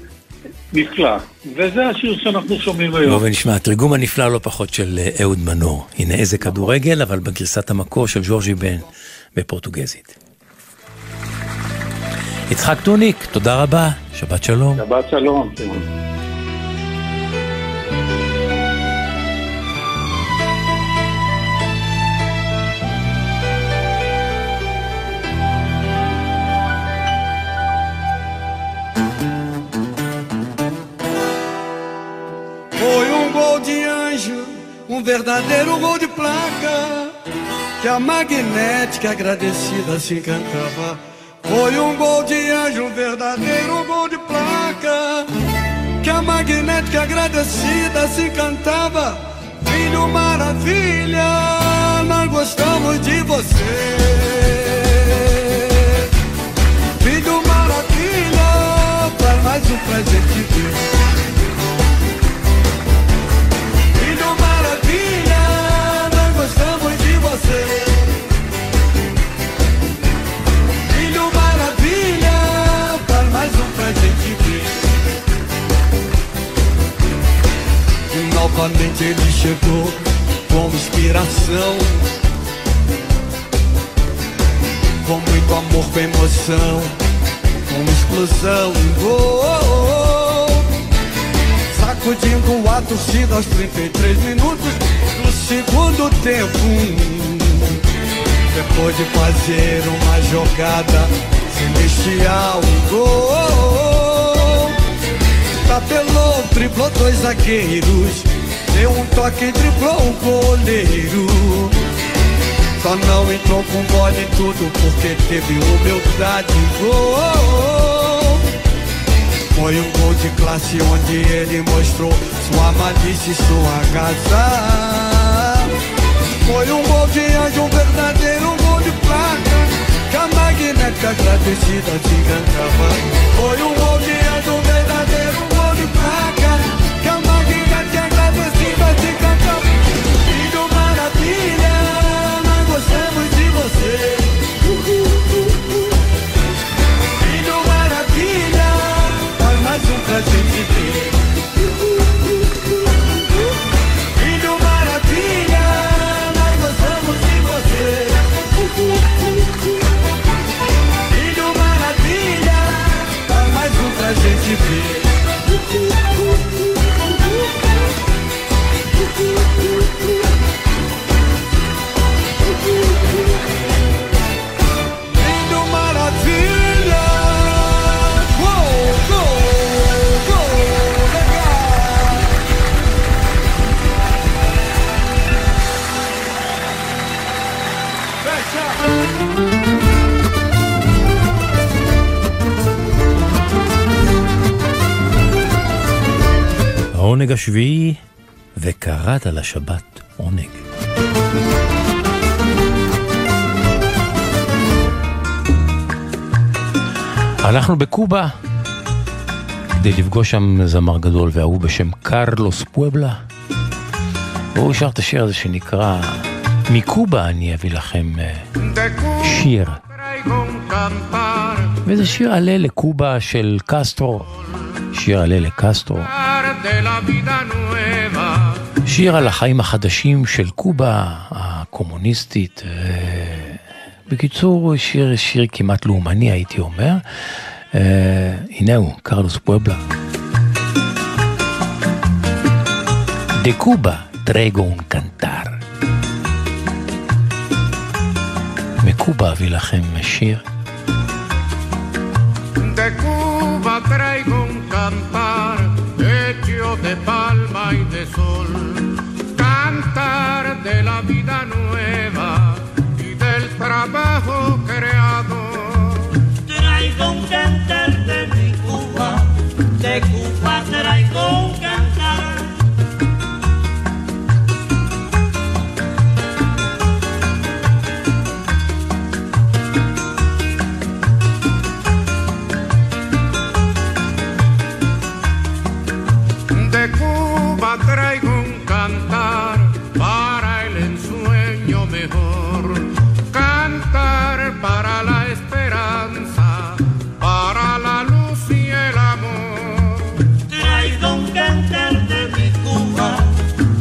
נפלא, וזה השיר שאנחנו שומעים היום. בוא ונשמע, התרגום הנפלא לא פחות של אהוד מנור. הנה איזה כדורגל, אבל בגרסת המקור של ג'ורג'י בן בפורטוגזית. יצחק טוניק, תודה רבה, שבת שלום. שבת שלום. Um verdadeiro gol de placa, que a magnética agradecida se encantava. Foi um gol de anjo, um verdadeiro gol de placa, que a magnética agradecida se encantava. Filho maravilha, nós gostamos de você. Filho maravilha, pra mais um prazer de Deus. Filho maravilha, para mais um prazer de ver. E novamente ele chegou com inspiração, com muito amor, com emoção, com explosão. Oh, oh, oh. Sacudindo a torcida aos 33 minutos segundo tempo. Depois de fazer uma jogada celestial, um gol, tapelou, driblou 2 zagueiros, deu um toque e driblou um goleiro. Só não entrou com bola em tudo porque teve humildade. Gol, foi um gol de classe onde ele mostrou sua malícia e sua casa. Foi um gol de anjo, um verdadeiro gol de placa, que a magnética agradecida te encantava. Foi um gol de anjo, um verdadeiro gol de placa, que a magnética agradecida te encantava. Filho maravilha, nós gostamos de você. Filho maravilha, faz mais um pra gente ver. עונג השביעי, וקראת לשבת עונג. אנחנו בקובה כדי לפגוש שם זמר גדול והוא בשם קרלוס פואבלה, והוא שר את השיר הזה שנקרא מקובה אני אביא לכם שיר, וזה שיר עלה לקובה של קסטרו, שיר עלה לקסטרו, שיר על החיים החדשים של קובה הקומוניסטית. בקיצור, שיר כמעט לאומני, הייתי אומר. הנה הוא, קרלוס פואבלה. De Cuba traigo un cantar. מקובה אביא לכם שיר. De Cuba traigo un cantar hecho de palma y de sol, cantar de la vida nueva y del trabajo creado. Traigo un cantar de mi Cuba, de Cuba traigo un cantar. De Cuba traigo un cantar para el ensueño mejor, cantar para la esperanza, para la luz y el amor. Traigo un cantar de mi Cuba,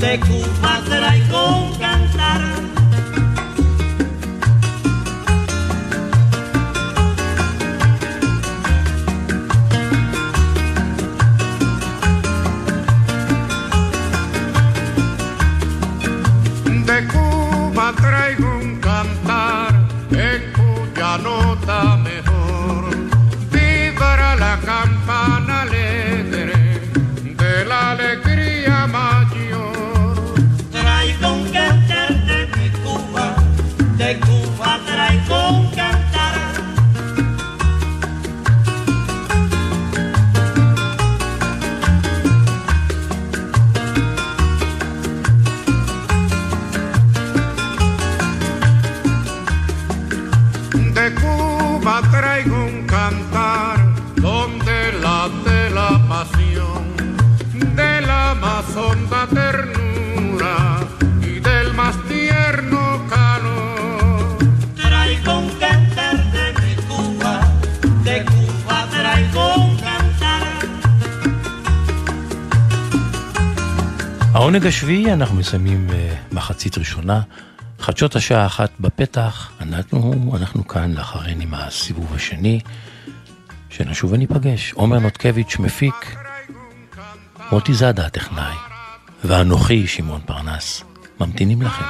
de Cuba traigo un cantar. De Cuba traigo un cantar en cuya nota mejor vibra la campana alegre de la alegría mayor. Traigo un cantar de mi Cuba, de Cuba traigo un cantar. De Cuba traigo un cantar donde late la pasión de la más honda ternura y del más tierno calor. Traigo un cantar de mi Cuba, de Cuba traigo un cantar. העונג השביעי, אנחנו מסיימים מחצית ראשונה. חדשות השעה 1 בפתח, אנחנו כאן לאחרינו עם הסיבוב השני, שנשוב וניפגש. עומר נותקביץ' מפיק, מוטי זאדה הטכנאי, ואנוכי שמעון פרנס, ממתינים לכם.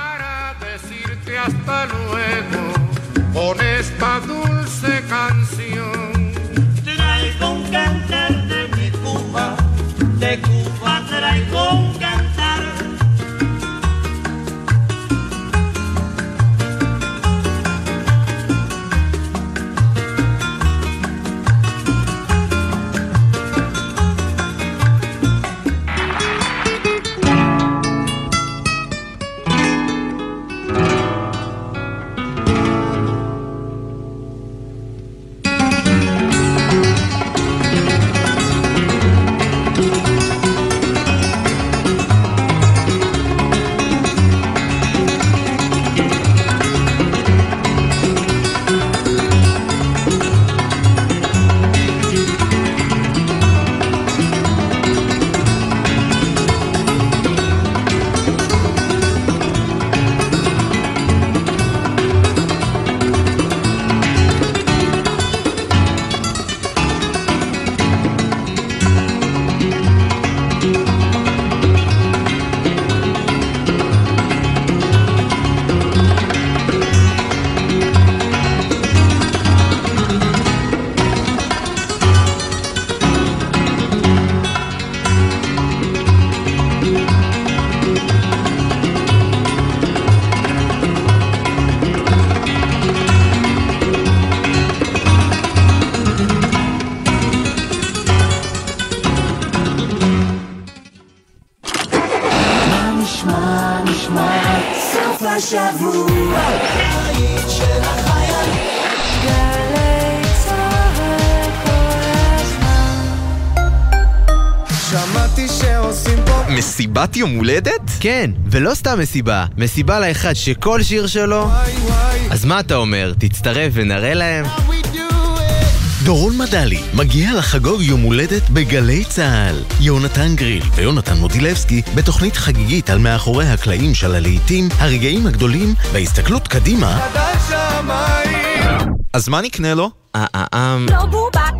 מסיבת יום הולדת? כן, ולא סתם מסיבה, מסיבה לאחד שכל שיר שלו. אז מה אתה אומר? תצטרף ונראה להם? דורון מדלי מגיע לחגוג יום הולדת בגלי צהל. יונתן גריל ויונתן מודילבסקי בתוכנית חגיגית על מאחורי הקלעים של הלעיתים, הרגעים הגדולים וההסתכלות קדימה. אז מה נקנה לו?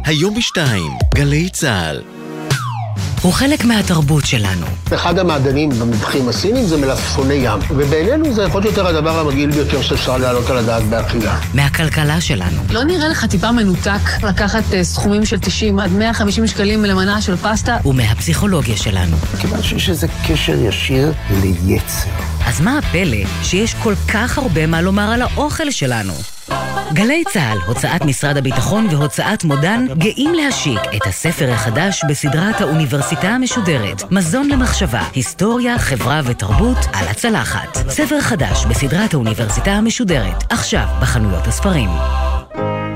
היום בשתיים, גלי צהל. הוא חלק מהתרבות שלנו. אחד המעדנים במטבחים הסינים זה מלפפוני ים, ובינינו זה יכול יותר הדבר המגעיל ביותר שאפשר להעלות על הדעת באכילה. מהכלכלה שלנו. לא נראה לך טיפה מנותק לקחת סכומים של 90 עד 150 שקלים למנה של פסטה? ומהפסיכולוגיה שלנו. כיוון שיש איזה קשר ישיר ליצר. אז מה הפלא שיש כל כך הרבה מה לומר על האוכל שלנו? גלי צהל, הוצאת משרד הביטחון והוצאת מודן, גאים להשיק את הספר החדש בסדרת האוניברסיטה המשודרת, מזון למחשבה, היסטוריה, חברה ותרבות על הצלחת. ספר חדש בסדרת האוניברסיטה המשודרת, עכשיו בחנויות הספרים.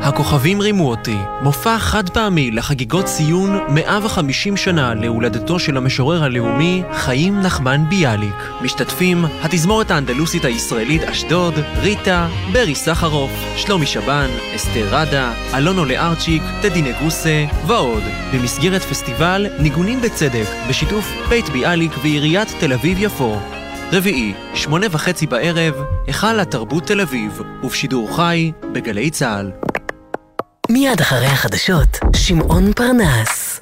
הכוכבים רימו אותי, מופע חד פעמי לחגיגות ציון 150 שנה להולדתו של המשורר הלאומי חיים נחמן ביאליק. משתתפים התזמורת האנדלוסית הישראלית אשדוד, ריטה, ברי סחרוף, שלומי שבן, אסתרדה, אלונו לארצ'יק, טדי נגוסה ועוד, במסגרת פסטיבל ניגונים בצדק בשיתוף בית ביאליק ועיריית תל אביב יפו. רביעי, 8:30 בערב, היכל התרבות תל אביב, ובשידור חי בגלי צהל. מיד אחרי החדשות, שמעון פרנס.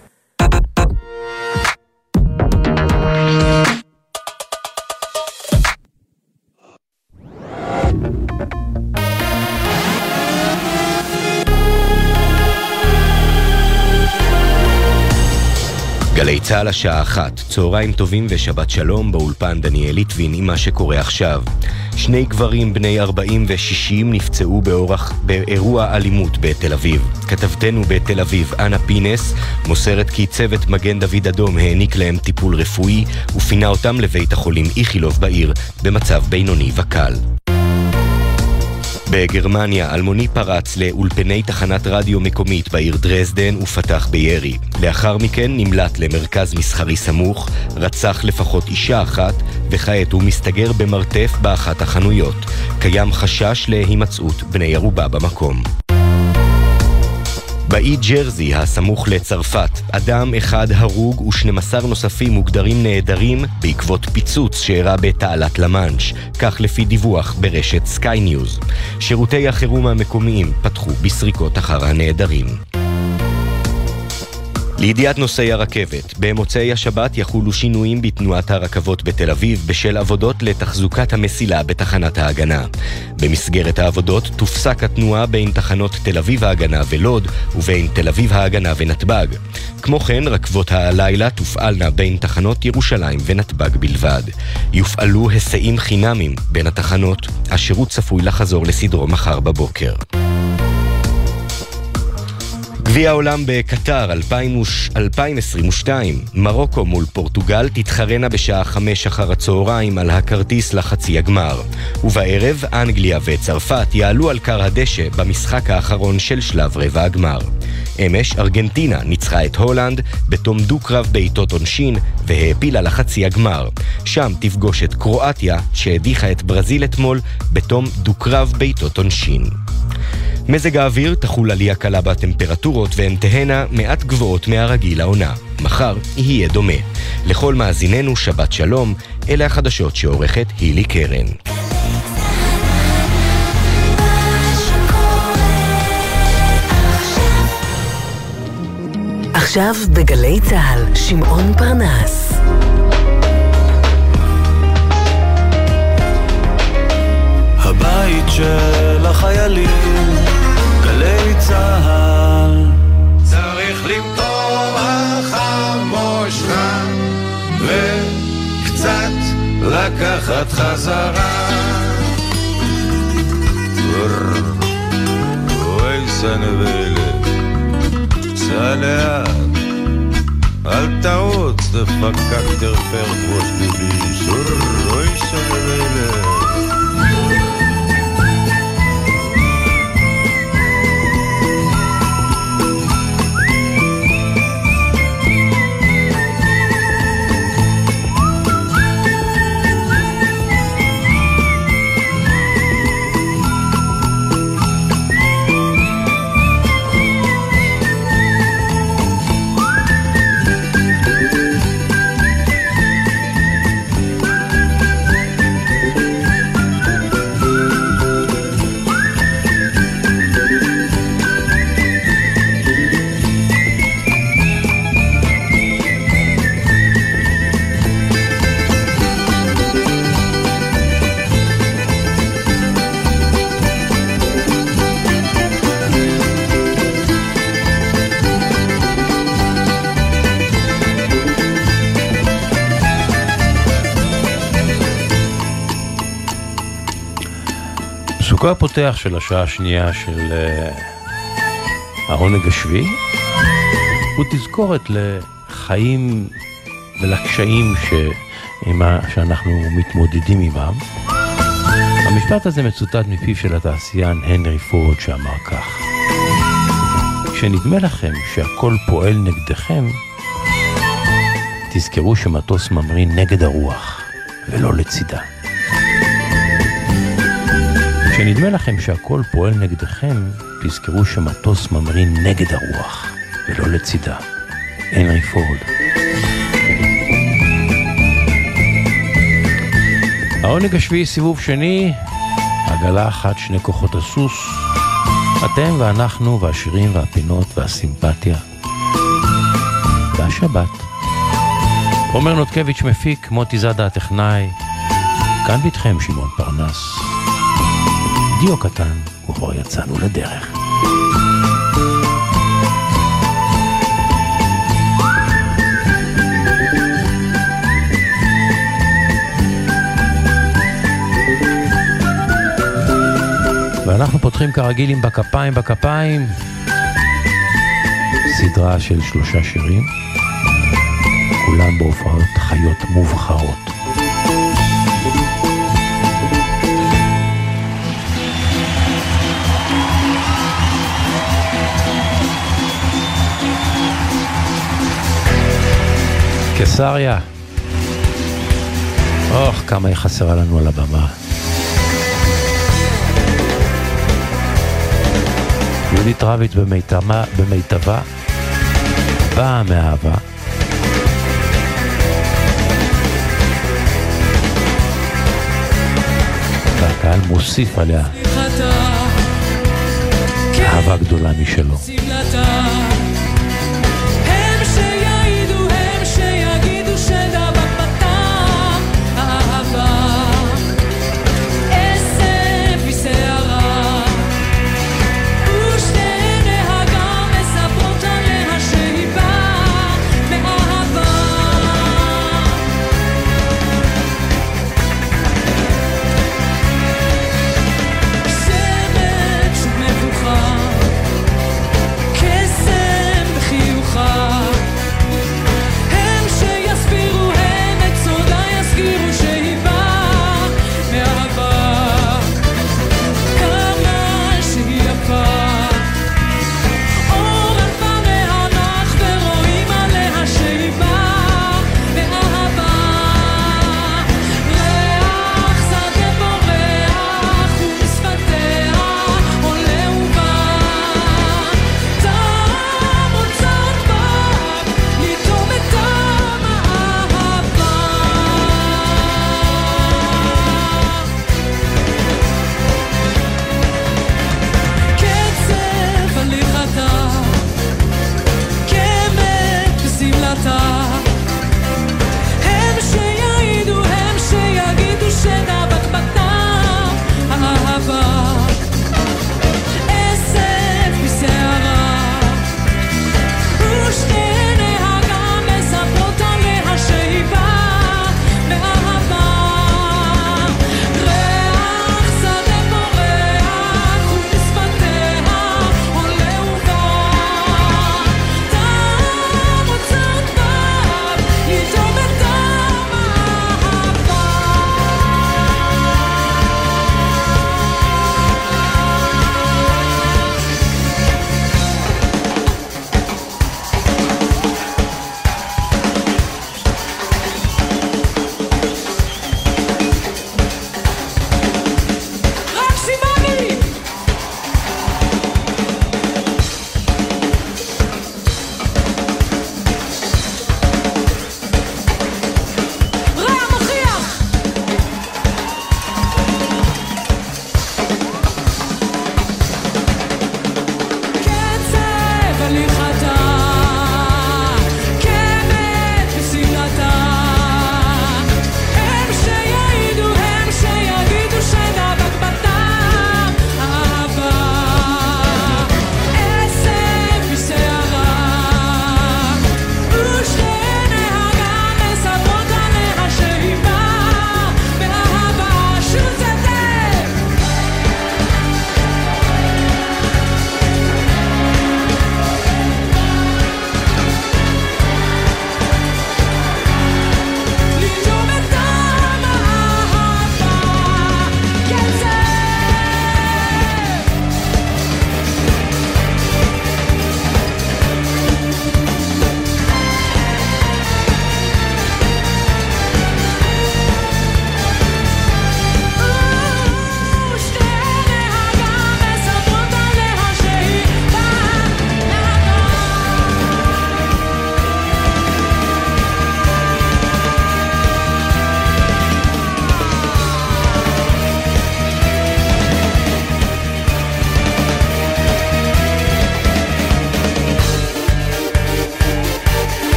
גלי צהל השעה 1, צהריים טובים ושבת שלום, באולפן דניאל ליטבין עם מה שקורה עכשיו. שני גברים בני 40 ו-60 נפצעו באירוע אלימות בתל אביב. כתבתנו בתל אביב, אנה פינס, מוסרת כי צוות מגן דוד אדום העניק להם טיפול רפואי ופינה אותם לבית החולים איכילוב בעיר במצב בינוני וקל. בגרמניה, אלמוני פרץ לאולפני תחנת רדיו מקומית בעיר דרזדן ופתח בירי. לאחר מכן נמלט למרכז מסחרי סמוך, רצח לפחות אישה אחת, וכעת הוא מסתגר במרתף באחת החנויות. קיים חשש להימצאות בני ערובה במקום. באי ג'רזי, הסמוך לצרפת, אדם אחד הרוג ו12 נוספים מוגדרים נעדרים בעקבות פיצוץ שאירע בתעלת למנש, כך לפי דיווח ברשת סקיי ניוז. שירותי החירום המקומיים פתחו בסריקות אחר הנעדרים. לידיעת נוסעי הרכבת, במוצאי השבת יחולו שינויים בתנועת הרכבות בתל אביב בשל עבודות לתחזוקת המסילה בתחנת ההגנה. במסגרת העבודות תופסק התנועה בין תחנות תל אביב ההגנה ולוד ובין תל אביב ההגנה ונתב"ג. כמו כן, רכבות הלילה תופעלנה בין תחנות ירושלים ונתב"ג בלבד. יופעלו היסעים חינמים בין התחנות, השירות צפוי לחזור לסדרו מחר בבוקר. גביע העולם בקטר 2022, מרוקו מול פורטוגל תתחרנה בשעה 5 אחר הצהריים על הכרטיס לחצי הגמר, ובערב אנגליה וצרפת יעלו על קר הדשא במשחק האחרון של שלב רבע הגמר. אמש ארגנטינה ניצחה את הולנד בתום דו-קרב בעיטות עונשין והעפילה לחצי הגמר. שם תפגוש את קרואטיה שהדיחה את ברזיל אתמול בתום דו-קרב בעיטות עונשין. מזג האוויר, תחול עלייה קלה בטמפרטורות והן תהנה מעט גבוהות מהרגיל העונה. מחר יהיה דומה. לכל מאזיננו שבת שלום, אלה החדשות שעורכת הילי קרן. עכשיו בגלי צהל, שמעון פרנס. הבית של החיילים, גלי צהל. צריך למטור החמושך וקצת לקחת חזרה. ואיזה נבלת צהלת, אל תעוץ לפקק תרפר כמו שביבי. ואיזה נבלת הפסוקו הפותח של השעה השנייה של העונג השביעי הוא תזכורת לחיים ולקשיים שאנחנו מתמודדים עמם. המשפט הזה מצוטט מפיו של התעשיין הנרי פורד שאמר כך: כשנדמה לכם שהכל פועל נגדכם, תזכרו שמטוס ממריא נגד הרוח ולא לצידה. כשנדמה לכם שהכל פועל נגדכם, תזכרו שמטוס ממריא נגד הרוח ולא לצידה. הנרי פורד. העונג השביעי, סיבוב שני, עגלה אחת, שני כוחות הסוס, אתם ואנחנו והשירים והפינות והסימפתיה והשבת. עומר נותקביץ' מפיק, מוטי זאדה הטכנאי, כאן ביתכם שמעון פרנס, דיו קטן וכבר יצאנו לדרך. ואנחנו פותחים כרגיל עם בקפיים, סדרה של 3 שירים, כולם בהופעות חיות מובחרות. קיסריה, כמה היא חסרה לנו על הבמה. יהודית רביץ במיטבה, באה מאהבה. והקהל מוסיף עליה אהבה גדולה משלו.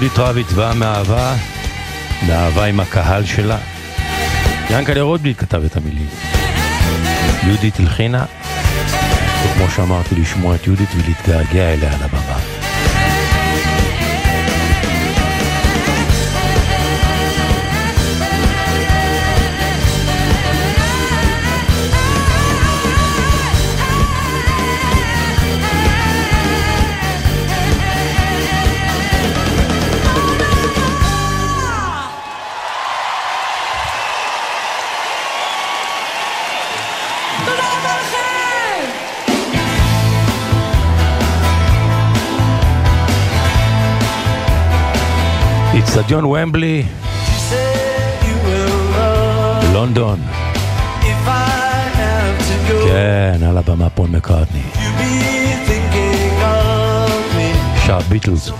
יהודית רביץ והמאהבה, והאהבה עם הקהל שלה. ינקלה רוטבליט כתב את המילים. יהודית הלחינה, וכמו שאמרתי, לשמוע את יהודית ולהתגעגע אליה על הבמה. סטדיון ומבלי, לונדון. כן, על הבמה פול מקארטני שר ביטלס.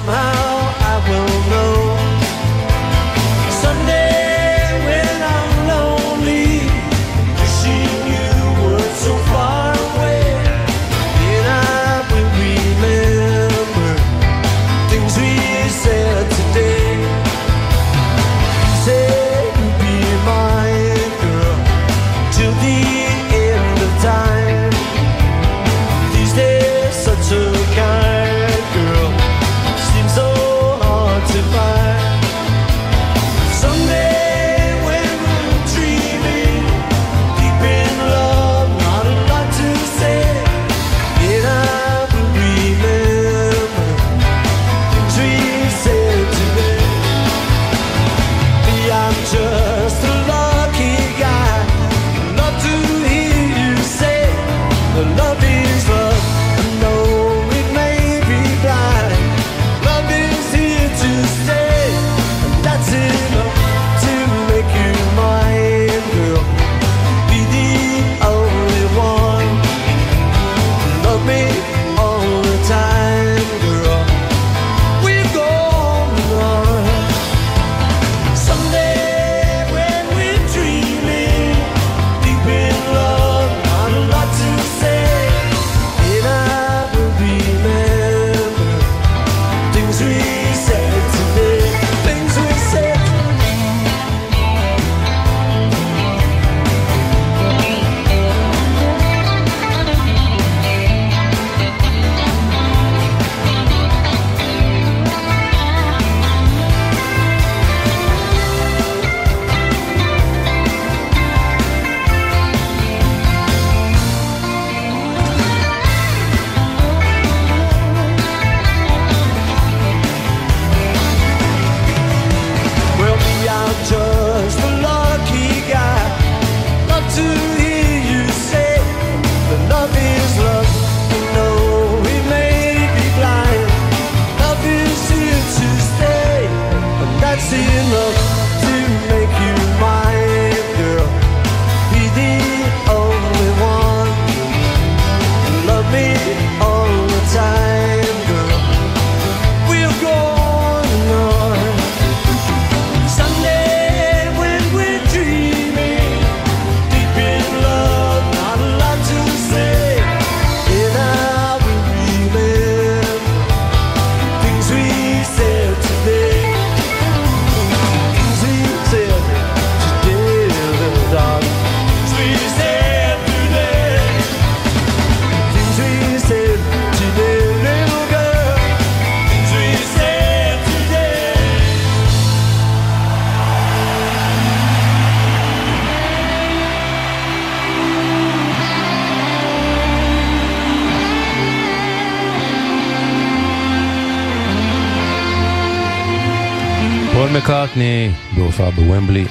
מקארטני בהופעה בוומבלי.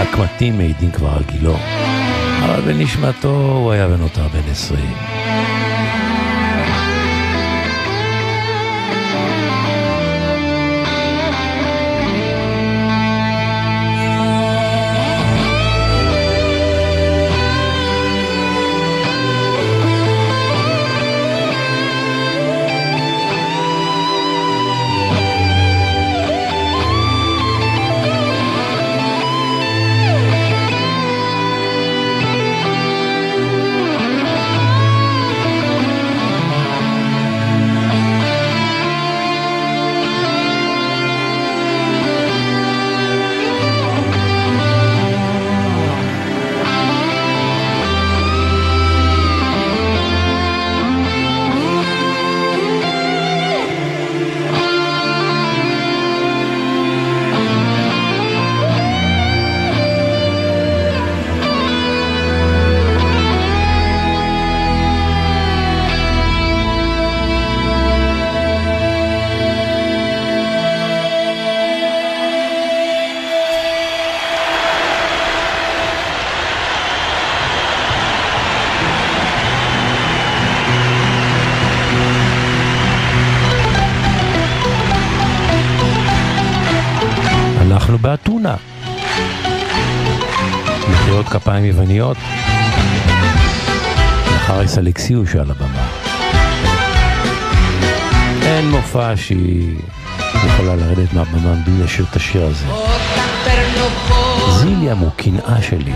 הקמטים מעידים כבר על גילו, אבל בנשמתו הוא היה ונותר בן 20. אנחנו באתונה. מחיאות כפיים יווניות. חריס אלכסיו שעל הבמה. אין מופע שהיא יכולה לרדת מהבמה בלי לשיר את השיר הזה. זיליאם הוא קנאה שלי.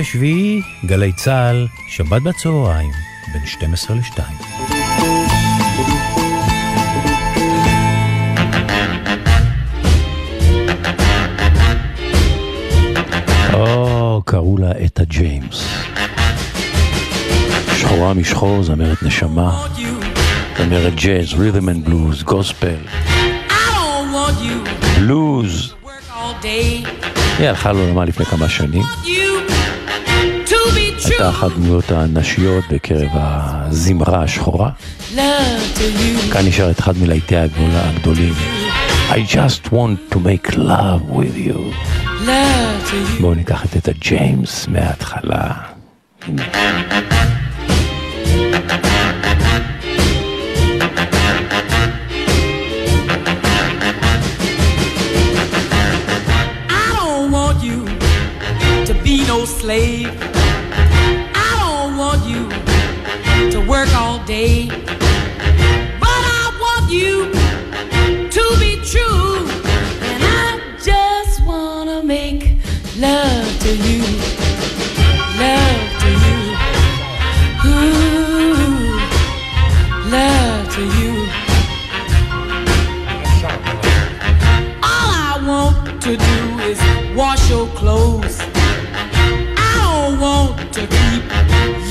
השביעי, גלי צהל, שבת בצהריים, בין 12 ל-2. קראו לה את הג'יימס. שחורה משחור, זמרת נשמה, זמרת ג'אז, רית'ם אנד בלוז, גוספל, בלוז. היא הלכה לעולמה לפני כמה שנים. הייתה אחת דמויות הנשיות בקרב הזמרה השחורה. כאן נשאר את אחד מלהיטי הגדולים, I just want to make love with you. בואו ניקח את הג'יימס מההתחלה. I don't want you to be no slave. Work all day, but I want you to be true, and I just wanna make love to you, ooh, love to you. All I want to do is wash your clothes. I don't want to keep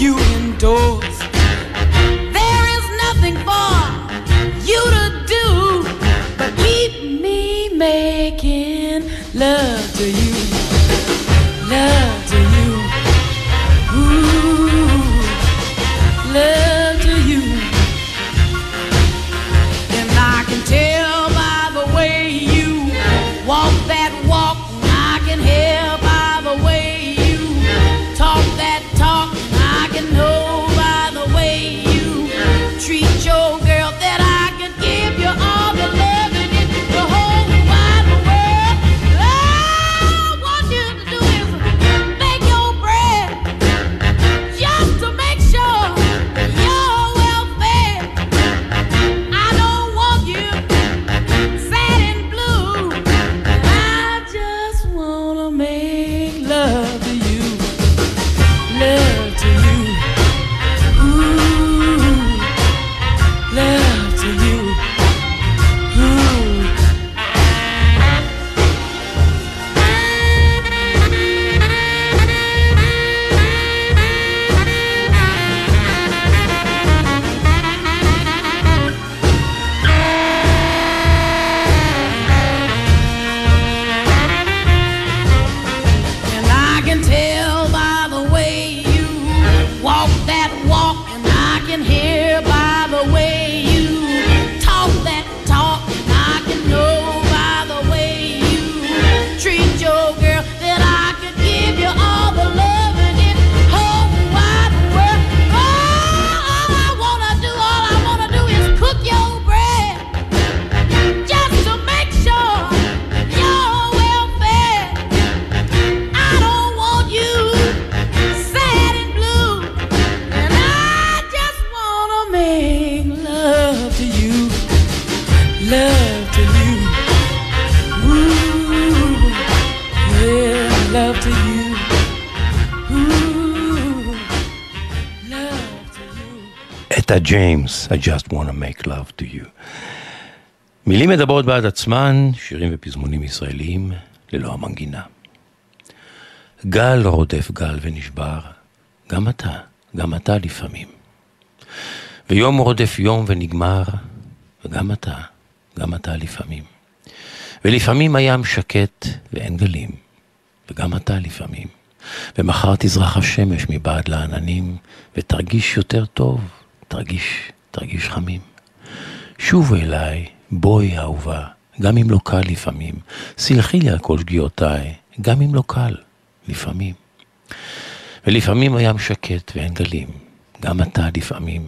you indoors. can hear by the way you talk that talk. I can know by the way you treat your girl that I could give you all the love and it whole wide world. Oh, all I wanna do is cook your bread just to make sure you're well fed. I don't want you sad and blue, and I just wanna make love to you, love to you. Ooh, yeah, love to you. Ooh, love to you. את הג'יימס, I just want to make love to you. מילים מדברות בעד עצמן, שירים ופזמונים ישראלים, ללא המנגינה. גל רודף גל ונשבר, גם אתה לפעמים. ויום רודף יום ונגמר, וגם אתה לפעמים. ולפעמים הים שקט ואין גלים, וגם אתה לפעמים. ומחר תזרח השמש מבעד לעננים, ותרגיש יותר טוב, תרגיש חמים. שוב אליי, בואי אהובה, גם אם לא קל לפעמים. סלחי לי על כל שגיאותיי, גם אם לא קל לפעמים. ולפעמים הים שקט ואין גלים, גם אתה לפעמים.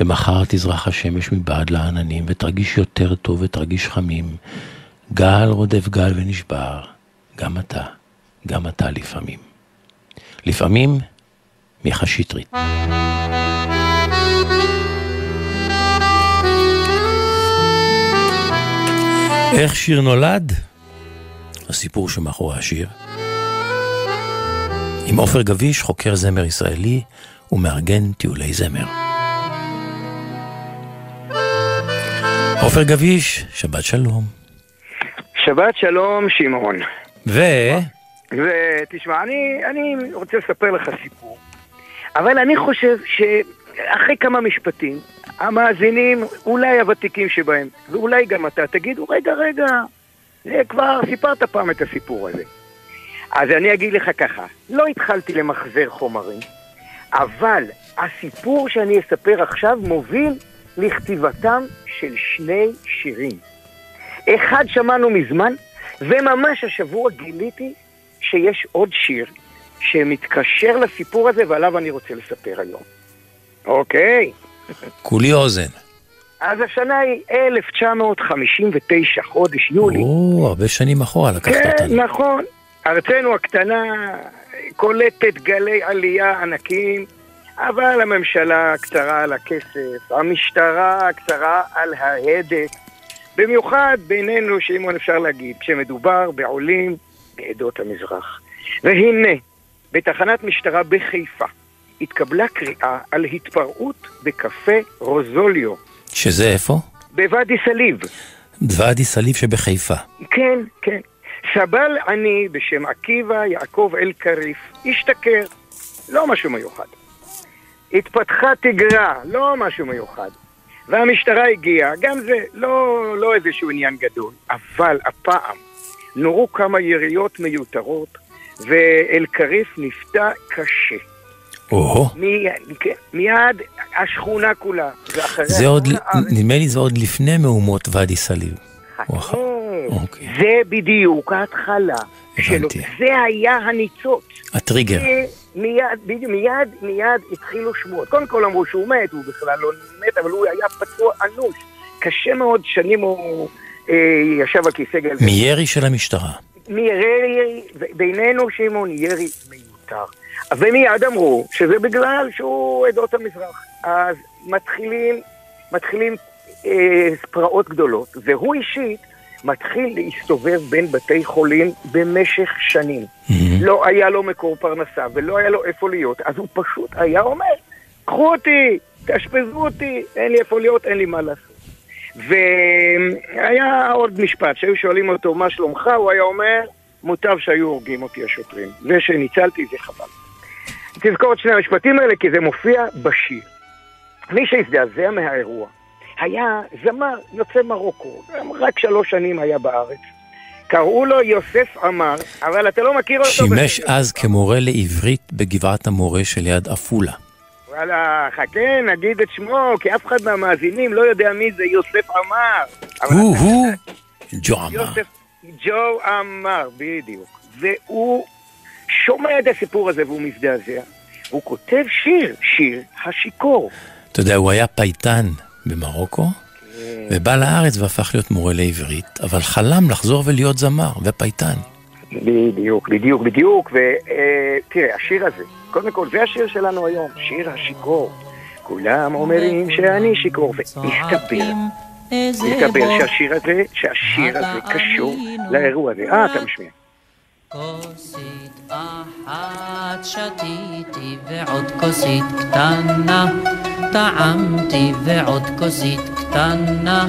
ומחר תזרח השמש מבעד לעננים, ותרגיש יותר טוב ותרגיש חמים. גל רודף גל ונשבר, גם אתה לפעמים. לפעמים, מיכה שטרית. איך שיר נולד? הסיפור שמאחורי השיר. עם עופר גביש, חוקר זמר ישראלי, ומארגן טיולי זמר. עופר גביש, שבת שלום. שבת שלום, שמעון. ותשמע, אני רוצה לספר לך סיפור. אבל אני חושב שאחרי כמה משפטים, המאזינים, אולי הוותיקים שבהם, ואולי גם אתה, תגידו, רגע, כבר סיפרת פעם את הסיפור הזה. אז אני אגיד לך ככה, לא התחלתי למחזר חומרים, אבל הסיפור שאני אספר עכשיו מוביל לכתיבתם של שני שירים. אחד שמענו מזמן, וממש השבוע גיליתי שיש עוד שיר שמתקשר לסיפור הזה, ועליו אני רוצה לספר היום. אוקיי. כולי אוזן. אז השנה היא 1959, חודש יולי. או, הרבה שנים אחורה לקחת אותנו. כן, נכון. ארצנו הקטנה קולטת גלי עלייה ענקים, אבל הממשלה קצרה על הכסף, המשטרה קצרה על ההדק, במיוחד בינינו, שאם אפשר להגיד, כשמדובר בעולים בעדות המזרח. והנה, בתחנת משטרה בחיפה, התקבלה קריאה על התפרעות בקפה רוזוליו. שזה איפה? בוואדי סליב. בוואדי סליב שבחיפה. כן. סבל עני בשם עקיבא יעקב אל קריף, השתכר, לא משהו מיוחד. התפתחה תגרה, לא משהו מיוחד. והמשטרה הגיעה, גם זה לא איזשהו עניין גדול. אבל הפעם נורו כמה יריות מיותרות, ואל קריף נפתה קשה. מיד השכונה כולה. זה עוד, נדמה לי, זה עוד לפני מהומות ואדי סליב. זה בדיוק ההתחלה שלו. זה היה הניצוץ. הטריגר. מיד התחילו שמועות. קודם כל אמרו שהוא מת, הוא בכלל לא מת, אבל הוא היה פצוע אנוש. קשה מאוד, שנים הוא ישב על כיסא גלגלים. מירי של המשטרה. מירי, בינינו שמעון, ירי מיותר. ומיד אמרו שזה בגלל שהוא עדות המזרח. אז מתחילים פרעות גדולות, והוא אישית מתחיל להסתובב בין בתי חולים במשך שנים. לא היה לו מקור פרנסה, ולא היה לו איפה להיות, אז הוא פשוט היה אומר, קחו אותי, תשפזו אותי, אין לי איפה להיות, אין לי מה לעשות. והיה עוד משפט, שהיו שואלים אותו, מה שלומך? הוא היה אומר, מוטב שהיו הורגים אותי השוטרים, ושניצלתי זה חבל. תזכור את שני המשפטים האלה, כי זה מופיע בשיר. מי שהזדעזע מהאירוע, היה זמר יוצא מרוקו, רק 3 שנים היה בארץ. קראו לו יוסף עמר, אבל אתה לא מכיר אותו. שימש אז כמורה לעברית בגבעת המורה שליד אפולה. וואלה, חכה, נגיד את שמו, כי אף אחד מהמאזינים לא יודע מי זה יוסף עמר. הוא ג'ו עמר. ג'ו עמר, בדיוק. והוא שומע את הסיפור הזה והוא מזדעזע. הוא כותב שיר, שיר השיכור. אתה יודע, הוא היה פייטן במרוקו, ובא לארץ והפך להיות מורה לעברית, אבל חלם לחזור ולהיות זמר ופייטן. בדיוק, בדיוק, בדיוק. ותראה, השיר הזה, קודם כל, זה השיר שלנו היום, שיר השיכור. כולם אומרים שאני שיכור, והסתבר שהשיר הזה קשור לאירוע הזה. אתה משמיע. כוסית אחת שתיתי ועוד כוסית קטנה, טעמתי ועוד כוסית קטנה,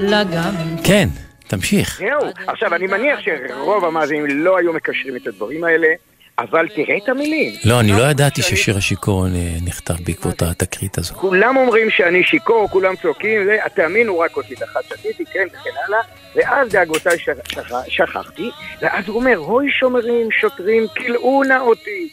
לגמתי. כן, תמשיך. זהו, עכשיו אני מניח שרוב המאזינים לא היו מקשרים את הדברים האלה, אבל תראה את המילים. לא, אני לא ידעתי ששיר השיכור נכתב בעקבות התקרית הזו. כולם אומרים שאני שיכור, כולם צועקים, תאמינו רק אותי לחד שתיתי, כן, וכן הלאה, ואז דאגותיי שכחתי, ואז הוא אומר, הוי שומרים, שוטרים, קילאו נא אותי.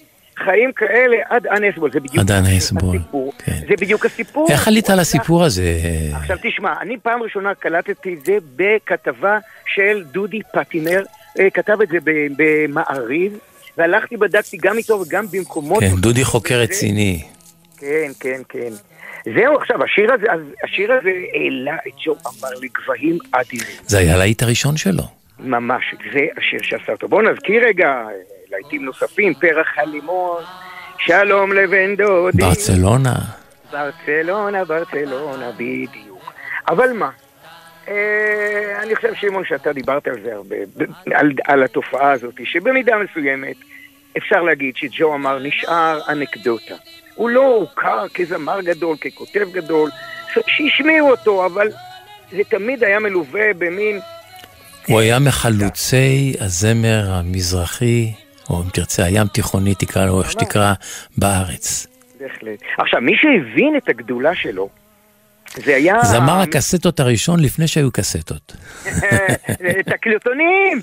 חיים כאלה עד אנסבול, זה בדיוק הסיפור. זה בדיוק הסיפור. איך עלית על הסיפור הזה? עכשיו תשמע, אני פעם ראשונה קלטתי את זה בכתבה של דודי פטינר, כתב את זה במעריב, והלכתי בדקתי גם איתו וגם במקומות... כן, דודי חוקר רציני. כן, כן, כן. זהו, עכשיו, השיר הזה העלה את ג'ו אמר לגבהים אדירים. זה היה להיט הראשון שלו. ממש, זה השיר שעשה אותו. בואו נזכיר רגע להיטים נוספים, פרח הלימון, שלום לבן דודי. ברצלונה. ברצלונה, ברצלונה, בדיוק. אבל מה? אני חושב, שימון, שאתה דיברת על זה הרבה, על התופעה הזאת, שבמידה מסוימת אפשר להגיד שג'ו אמר נשאר אנקדוטה. הוא לא הוכר כזמר גדול, ככותב גדול, שהשמיעו אותו, אבל זה תמיד היה מלווה במין... הוא היה מחלוצי הזמר המזרחי, או אם תרצה, הים תיכוני, תקרא לו, שתקרא בארץ. בהחלט. עכשיו, מי שהבין את הגדולה שלו, זה היה... זמר הקסטות הראשון לפני שהיו קסטות.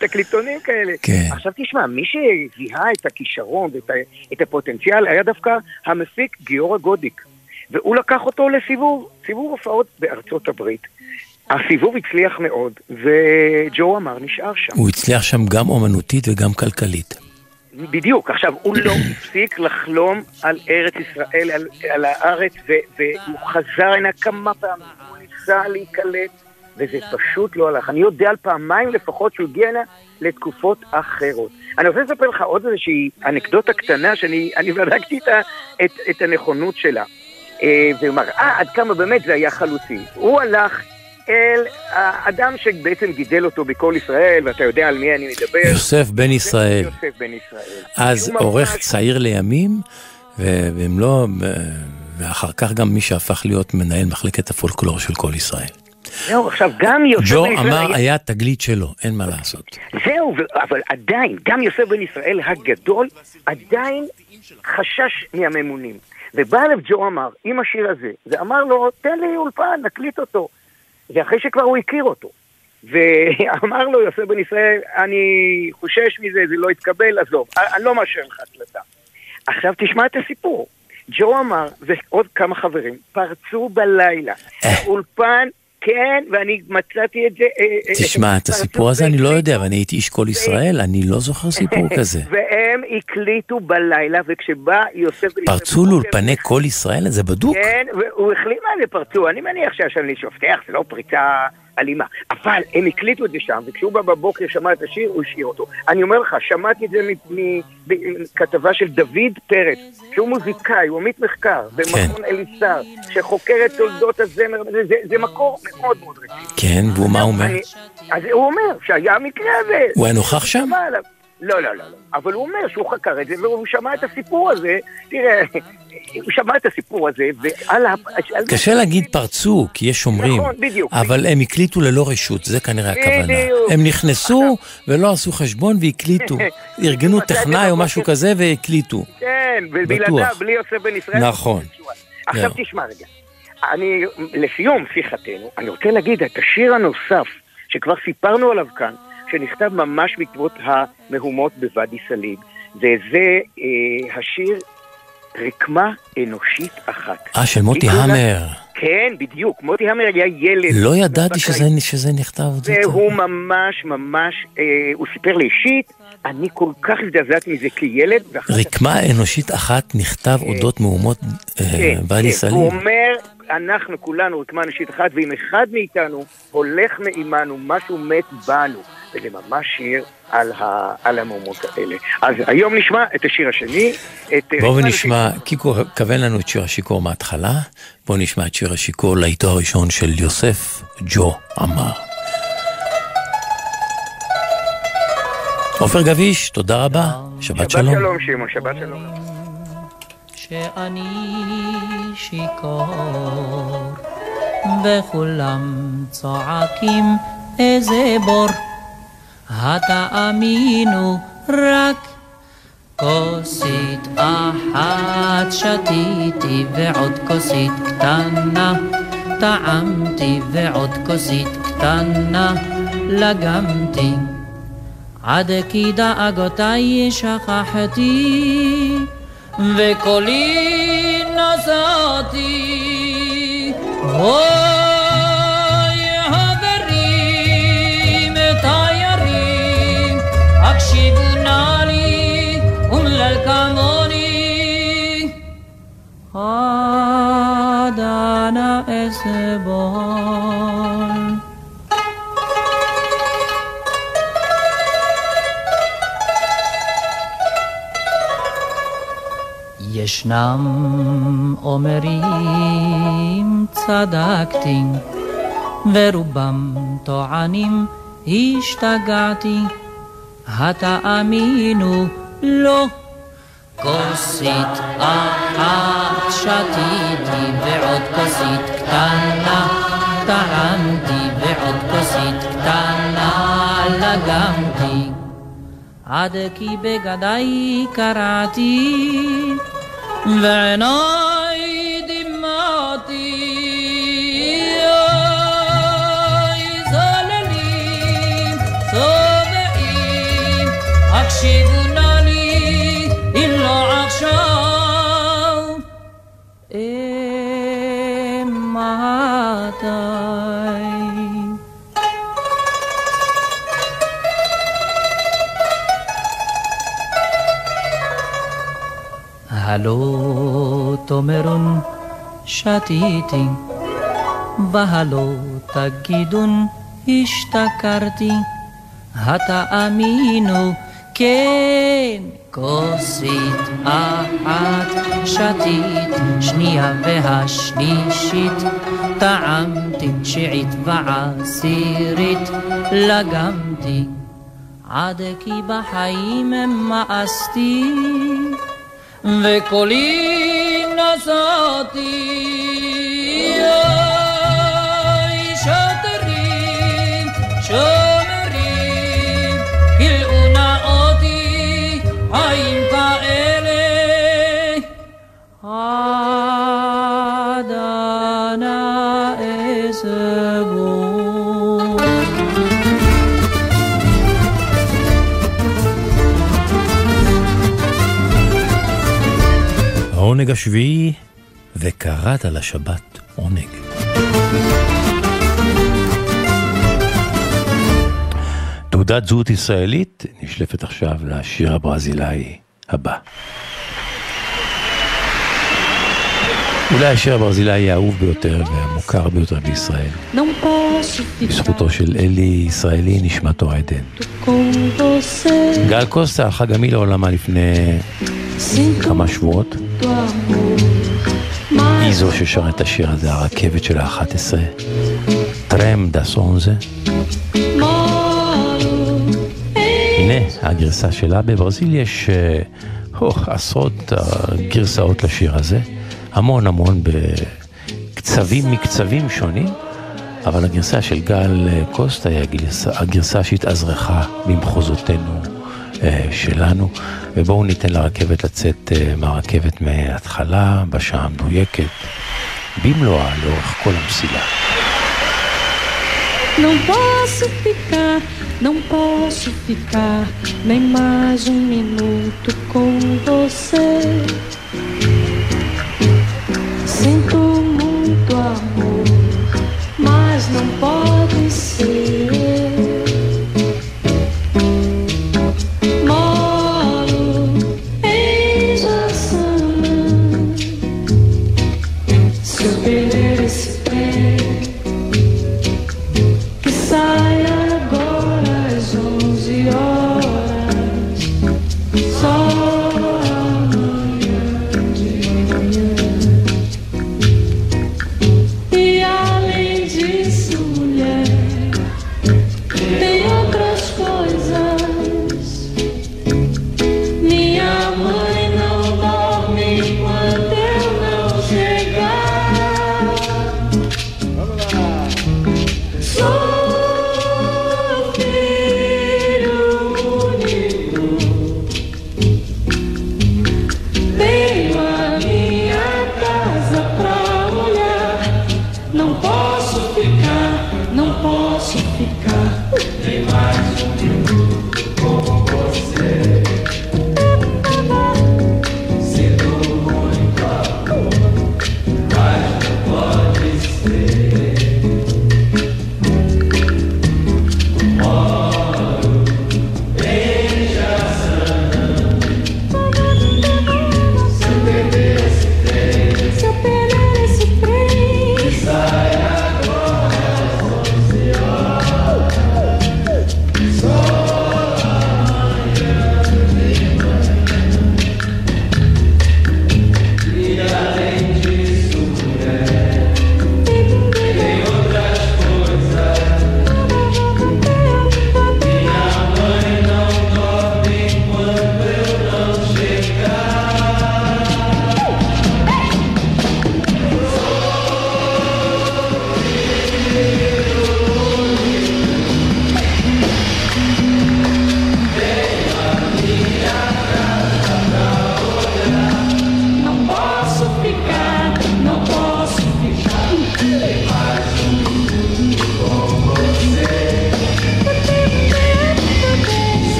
תקליטונים כאלה. עכשיו תשמע, מי שזיהה את הכישרון ואת הפוטנציאל היה דווקא המפיק גיאורג גודיק. והוא לקח אותו לסיבוב הופעות בארצות הברית. הסיבוב הצליח מאוד, וג'ו אמר נשאר שם. הוא הצליח שם גם אומנותית וגם כלכלית. בדיוק, עכשיו הוא לא הפסיק לחלום על ארץ ישראל, על הארץ, והוא חזר הנה כמה פעמים, הוא ניסה להיקלט, וזה פשוט לא הלך. אני יודע על פעמיים לפחות שהוא הגיע הנה לתקופות אחרות. אני רוצה לספר לך עוד איזושהי אנקדוטה קטנה, שאני בדקתי את הנכונות שלה, ומראה עד כמה באמת זה היה חלוצי. הוא הלך אל האדם שבעצם גידל אותו בכל ישראל, ואתה יודע על מי אני מדבר, יוסף בן ישראל. אז עורך צעיר לימים, ואחר כך גם מי שהפך להיות מנהל מחלקת הפולקלור של כל ישראל. זהו, עכשיו גם יוסף בן ישראל... ג'ו אמר היה תגלית שלו, אין מה לעשות. זהו, אבל עדיין, גם יוסף בן ישראל הגדול, עדיין חשש מהממונים. ובא אליו ג'ו אמר, עם השיר הזה, ואמר לו, תן לי אולפן, נקליט אותו. זה אחרי שכבר הוא הכיר אותו. ואמר לו, יוסף בן ישראל, אני חושש מזה, זה לא יתקבל, עזוב. אני לא מאשר לך הקלטה. עכשיו תשמע את הסיפור. ג'ו אמר, ועוד כמה חברים, פרצו בלילה. אולפן, כן, ואני מצאתי את זה... תשמע, את הסיפור הזה אני לא יודע, ואני הייתי איש כל ישראל, אני לא זוכר סיפור כזה. והם הקליטו בלילה, וכשבא יוסף... פרצו לאולפני כל ישראל, זה בדוק. כן, והוא החליט מה זה פרצו, אני מניח שאני שופתח, זה לא פריצה אלימה. אבל הם הקליטו את זה שם, וכשהוא בא בבוקר שמע את השיר, הוא השאיר אותו. אני אומר לך, שמעתי את זה מכתבה של דוד פרץ, שהוא מוזיקאי, הוא עמית מחקר, במכון אליסר, שחוקר את תולדות הזמר, זה מקור מאוד מאוד רציני. כן, והוא מה אומר? אז הוא אומר שהיה מקרה הזה. הוא היה נוכח שם? לא, לא, לא. אבל הוא אומר שהוא חקר את זה, והוא שמע את הסיפור הזה, תראה, הוא שמע את הסיפור הזה, קשה להגיד פרצו, כי יש שומרים, אבל הם הקליטו ללא רשות, זה כנראה הכוונה. הם נכנסו ולא עשו חשבון והקליטו, ארגנו טכנאי או משהו כזה והקליטו. כן, ובלעדיו, בלי יוסף בן ישראל. נכון. עכשיו תשמע רגע, לסיום שיחתנו, אני רוצה להגיד את השיר הנוסף, שכבר סיפרנו עליו כאן, שנכתב ממש בעקבות המהומות בוואדי סאליב, וזה השיר רקמה אנושית אחת. של מוטי המר. כן, בדיוק. מוטי המר היה ילד. לא ידעתי שזה נכתב. והוא ממש ממש, הוא סיפר לי אישית, אני כל כך הזדעזעתי מזה כילד. רקמה אנושית אחת נכתב אודות מהומות בעל ישראלי. הוא אומר, אנחנו כולנו רקמה אנושית אחת, ואם אחד מאיתנו הולך מאימנו, משהו מת בנו. וזה ממש שיר על המהומות האלה. אז היום נשמע את השיר השני. בואו נשמע, קיקו כוון לנו את שיר השיקור מההתחלה, בואו נשמע את שיר השיקור לעיתו הראשון של יוסף ג'ו אמר. עופר גביש, תודה רבה, שבת שלום. שבת שלום שימון, שבת שלום. שאני שיקור וכולם צועקים איזה בור התאמינו רק כוסית אחת שתיתי ועוד כוסית קטנה טעמתי ועוד כוסית קטנה לגמתי עד כי דאגותיי שכחתי וקולי נשאתי شيبونالي للكاموني هادانا اسبول يشنام عمرين صدقتين وربام طعانين اشتقعتي התאמינו לא כוסית אחת שתיתי ועוד כוסית קטנה טעמתי ועוד כוסית קטנה לגמתי עד כי בגדיי קרעתי ועיניי דמעתי אוי זוללים הקשיבונה לי, אם לא עכשיו, אמתי. הלא תאמרון שתיתי, והלא תגידון השתכרתי, התאמינו כן, כוסית אחת שתית, שנייה והשלישית, טעמתי תשיעית ועשירית, לגמתי, עד כי בחיים מאסתי, וקולי נשאתי, אוי שוטרים, שומרים, קראו נאות, חיים כאלה עדנה אסבור העונג השביעי וקראת לשבת עונג תעודת זהות ישראלית נשלפת עכשיו לשיר הברזילאי הבא. אולי השיר הברזילאי האהוב ביותר והמוכר ביותר בישראל. בזכותו של אלי ישראלי נשמתו עדן. גל קוסטה הלכה גם היא לעולמה לפני כמה שבועות. היא זו ששרה את השיר הזה, הרכבת של ה-11. טרם דס אונזה. הנה, הגרסה שלה בברזיל יש עשרות גרסאות לשיר הזה, המון המון בקצבים מקצבים שונים, אבל הגרסה של גל קוסטה היא הגרסה שהתאזרחה במחוזותינו שלנו, ובואו ניתן לרכבת לצאת מהרכבת מההתחלה בשעה המדויקת, במלואה לאורך כל המסילה. Não posso ficar nem mais um minuto com você Sinto muito amor, mas não pode ser. Moro em Jaçanã. Se eu perder esse pé, que sai agora às 11 horas. Só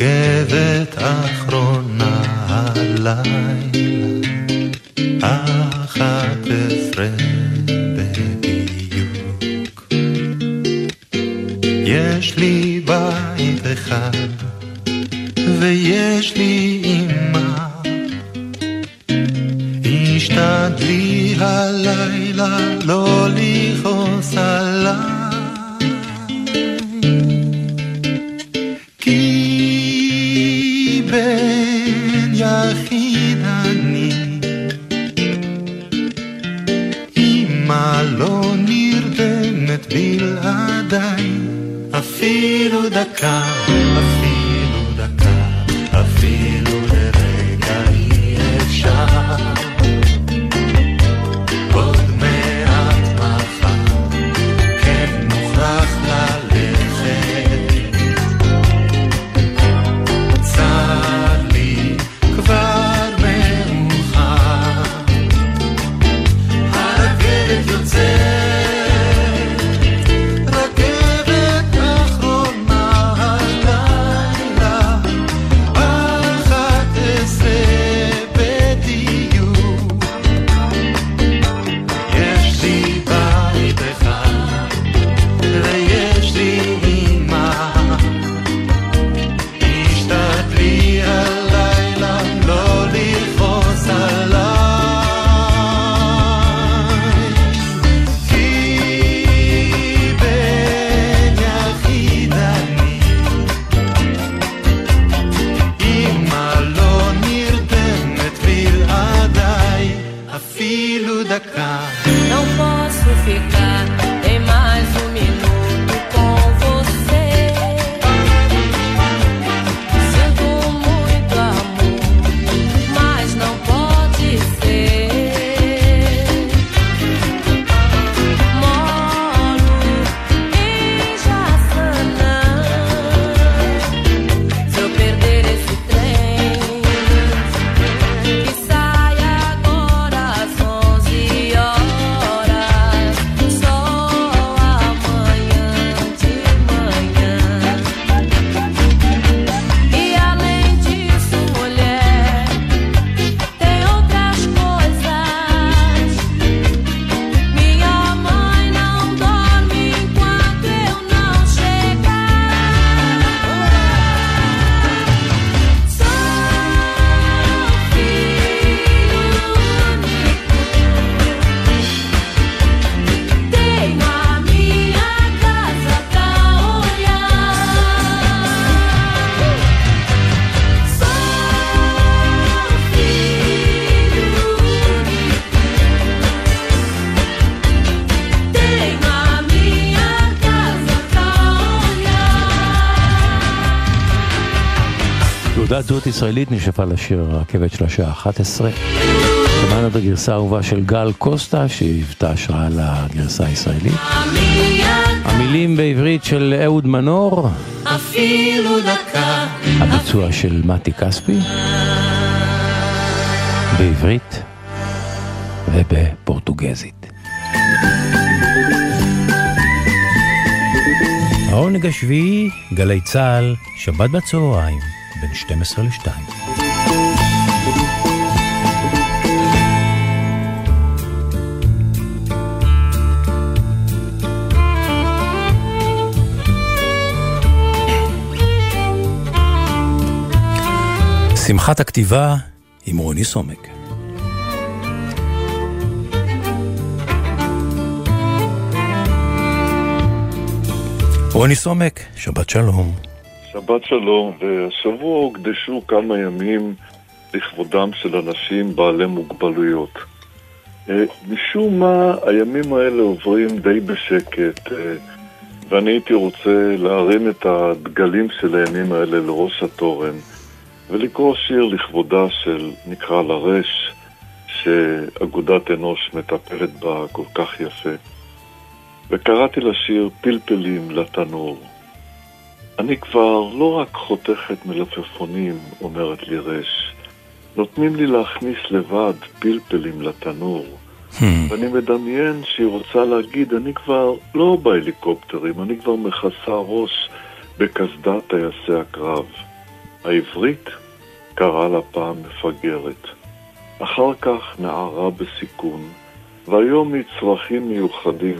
רכבת אחרונה הלילה, 11 בדיוק. יש לי בית אחד ויש לי אמא, השתדלי הלילה לא לכעוס עליי, בלעדיי אפילו דקה, אפילו דקה, אפילו לרגע אי אפשר, עוד מעט מחר כן מוכרח ללכת, צר לי כבר מאוחר, הרכבת יוצאת זהות ישראלית נשפה לשיר רכבת של השעה 11. שמענו את הגרסה האהובה של גל קוסטה שהיוותה השראה לגרסה הישראלית. המילים בעברית של אהוד מנור, אפילו דקה, הביצוע של מתי כספי בעברית ובפורטוגזית. העונג השביעי, גלי צהל, שבת בצהריים בין 12 ל-2. שמחת הכתיבה עם רוני סומק. רוני סומק, שבת שלום. שבת שלום, והשבוע הוקדשו כמה ימים לכבודם של אנשים בעלי מוגבלויות. משום מה, הימים האלה עוברים די בשקט, ואני הייתי רוצה להרים את הדגלים של הימים האלה לראש התורן, ולקרוא שיר לכבודה של, נקרא לה רש, שאגודת אנוש מטפלת בה כל כך יפה. וקראתי לשיר פלפלים לתנור. אני כבר לא רק חותכת מלפפונים, אומרת לי רש, נותנים לי להכניס לבד פלפלים לתנור. ואני מדמיין שהיא רוצה להגיד, אני כבר לא בהליקופטרים, אני כבר מכסה ראש בקסדת טייסי הקרב. העברית קרא לה פעם מפגרת, אחר כך נערה בסיכון, והיום היא צרכים מיוחדים,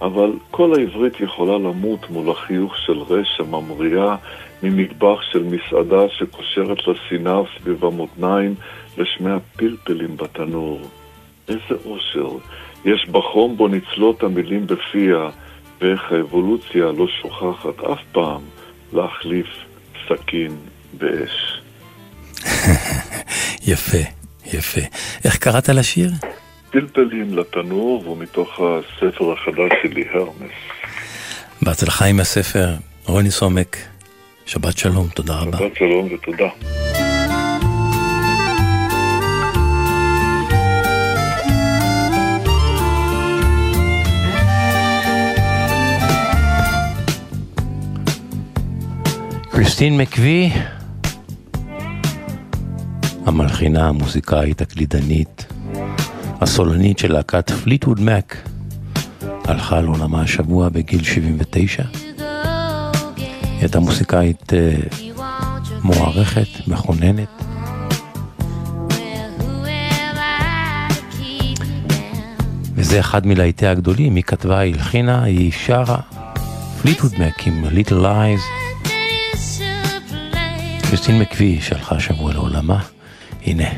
אבל כל העברית יכולה למות מול החיוך של רשע ממריאה ממטבח של מסעדה שקושרת לסינף סביב המותניים לשמי הפלפלים בתנור. איזה אושר יש בחום בו נצלות המילים בפיה, ואיך האבולוציה לא שוכחת אף פעם להחליף סכין באש. יפה, יפה. איך קראת לשיר? פלפלים לתנור, ומתוך הספר החדש שלי, הרמס. בהצלחה עם הספר, רוני סומק. שבת שלום, תודה רבה. שבת שלום ותודה. קריסטין מקווי, המלחינה, המוזיקאית, הקלידנית, הסולנית של להקת פליטווד מק, הלכה לעולמה השבוע בגיל 79. היא הייתה מוזיקאית מוערכת, מכוננת. וזה אחד מלהיטיה הגדולים, היא כתבה, היא הלחינה, היא שרה. פליטווד מק עם Little Lies. קריסטין מקווי שהלכה השבוע לעולמה, הנה.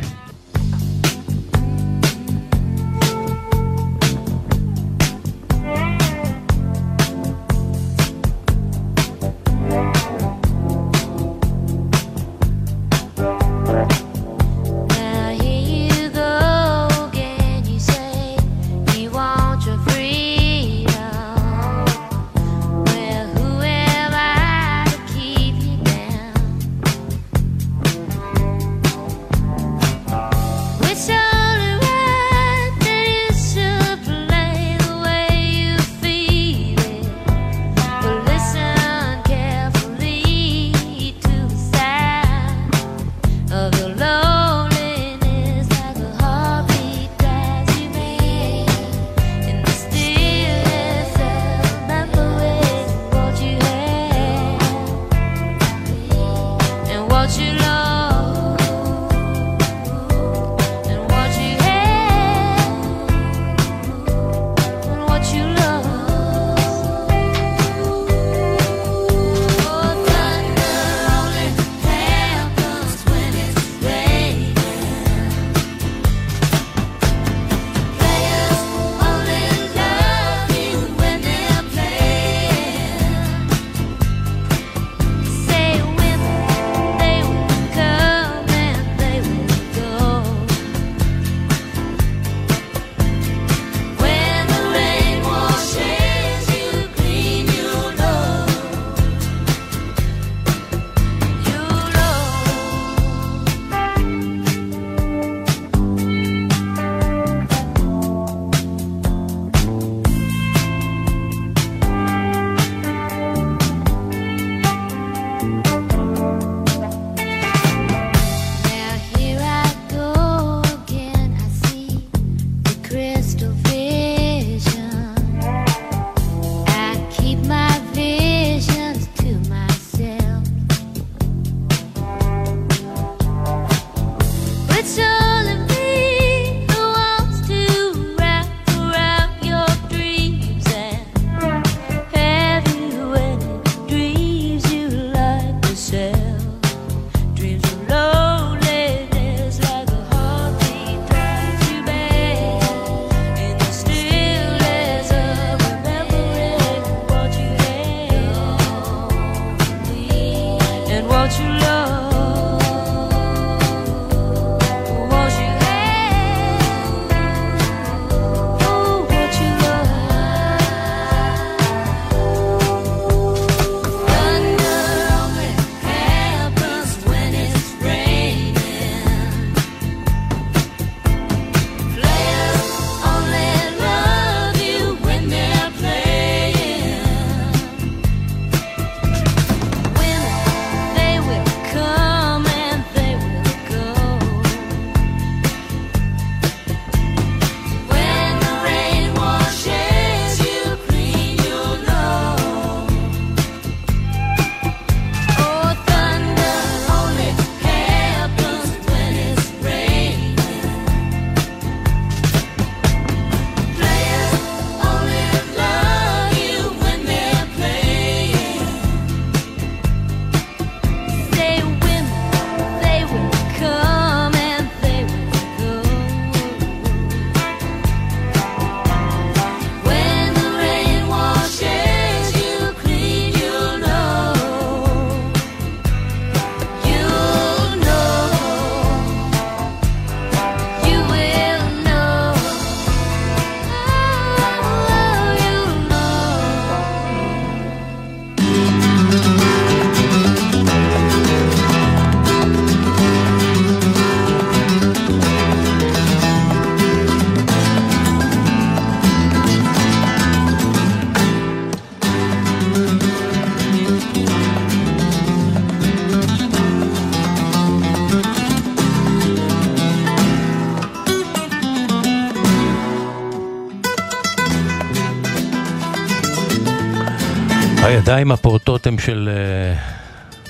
הידיים הפורטות הם של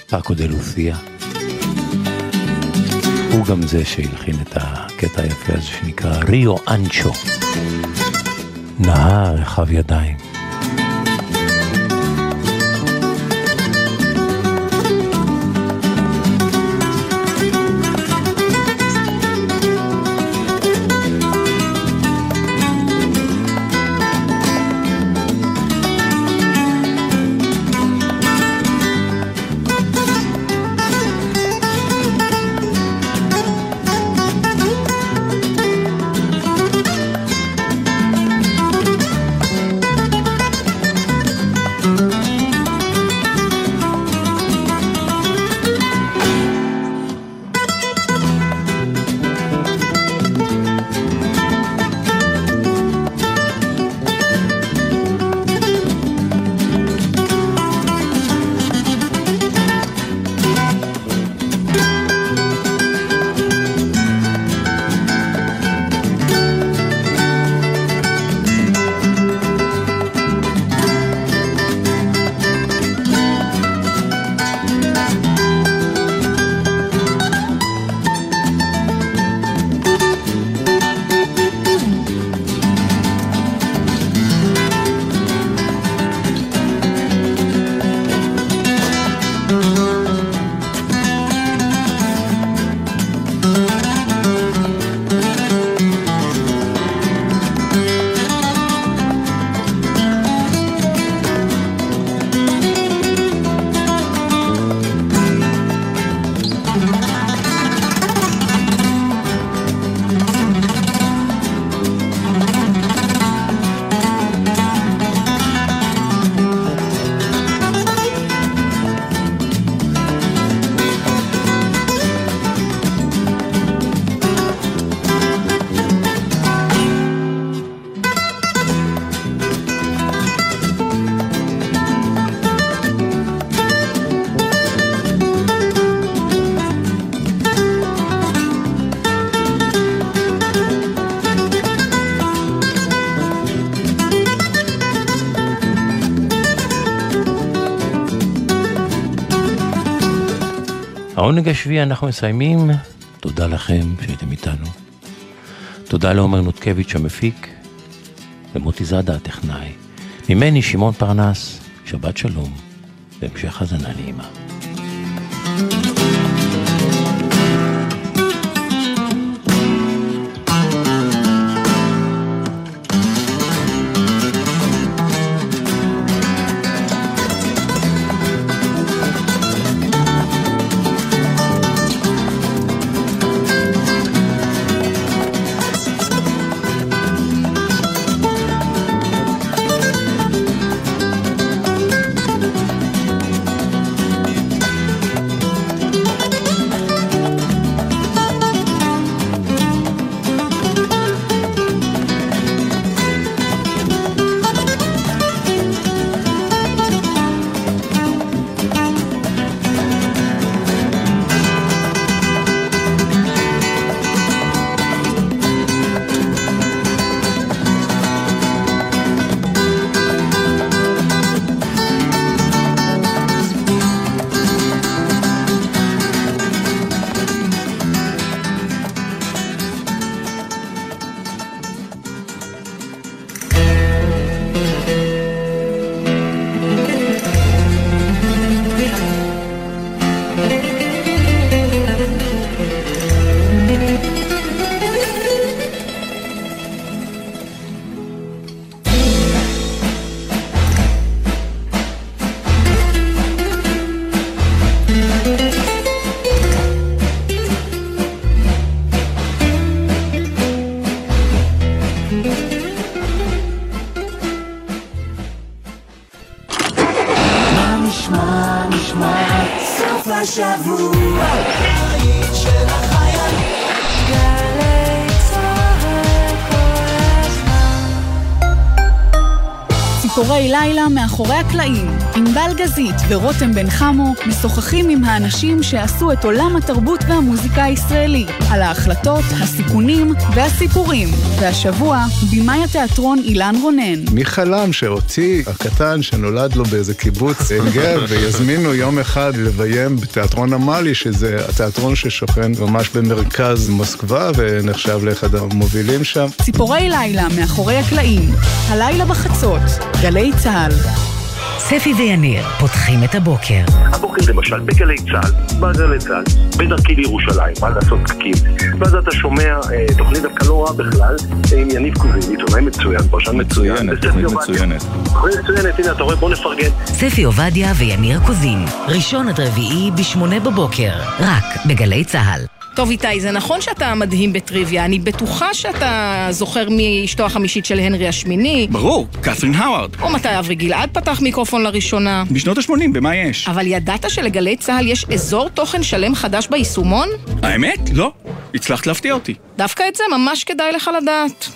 פאקו דה לוסיה. הוא גם זה שהלחין את הקטע היפה הזה שנקרא ריו אנצ'ו. נהר רחב ידיים. העונג השביעי אנחנו מסיימים. תודה לכם שהייתם איתנו. תודה לעומר נותקביץ' המפיק, למוטי זאדה הטכנאי. ממני שמעון פרנס, שבת שלום, והמשך האזנה נעימה. ציפורי לילה מאחורי הקלעים, עם בל גזית ורותם בן חמו, משוחחים עם האנשים שעשו את עולם התרבות והמוזיקה הישראלי, על ההחלטות, הסיכונים והסיפורים. והשבוע, בימי התיאטרון אילן רונן. מי חלם שהוציא הקטן שנולד לו באיזה קיבוץ אנגב, ויזמינו יום אחד לביים בתיאטרון המאלי, שזה התיאטרון ששוכן ממש במרכז מוסקבה, ונחשב לאחד המובילים שם. ציפורי לילה מאחורי הקלעים, הלילה בחצות, גלי צהל. ספי ויניר פותחים את הבוקר. הבוקר למשל בגלי צהל, בגלי צהל, בדרכי לירושלים, מה לעשות פקים. ואז אתה שומע תוכנית דווקא לא רע בכלל, עם יניב קוזיני, תוכנית מצוין, פרשן מצוין. תוכנית מצוינת. תוכנית מצוינת, הנה, אתה רואה, בוא נפרגן. ספי עובדיה ויניר קוזין, ראשון עד רביעי ב8 בבוקר, רק בגלי צהל. טוב איתי, זה נכון שאתה מדהים בטריוויה, אני בטוחה שאתה זוכר מי אשתו החמישית של הנרי השמיני. ברור, קת'רין האווארד. או מתי אברי גלעד פתח מיקרופון לראשונה? בשנות ה-80, במה יש? אבל ידעת שלגלי צהל יש אזור תוכן שלם חדש ביישומון? האמת? לא. הצלחת להפתיע אותי. דווקא את זה ממש כדאי לך לדעת.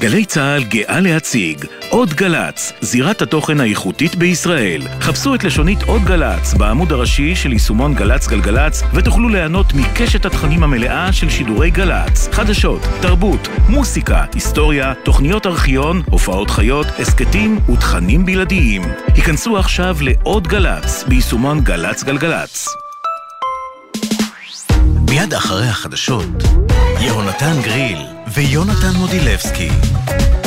גלי צהל גאה להציג עוד גלץ, זירת התוכן האיכותית בישראל. חפשו את לשונית עוד גלץ בעמוד הראשי של יישומון גלץ גלגלץ, ותוכלו ליהנות מקשת התכנים המלאה של שידורי גלץ, חדשות, תרבות, מוסיקה, היסטוריה, תוכניות ארכיון, הופעות חיות, עסקתים ותכנים בלעדיים. היכנסו עכשיו לעוד גלץ ביישומון גלץ גלגלץ. מיד אחרי החדשות, יהונתן גריל ויונתן מודילבסקי.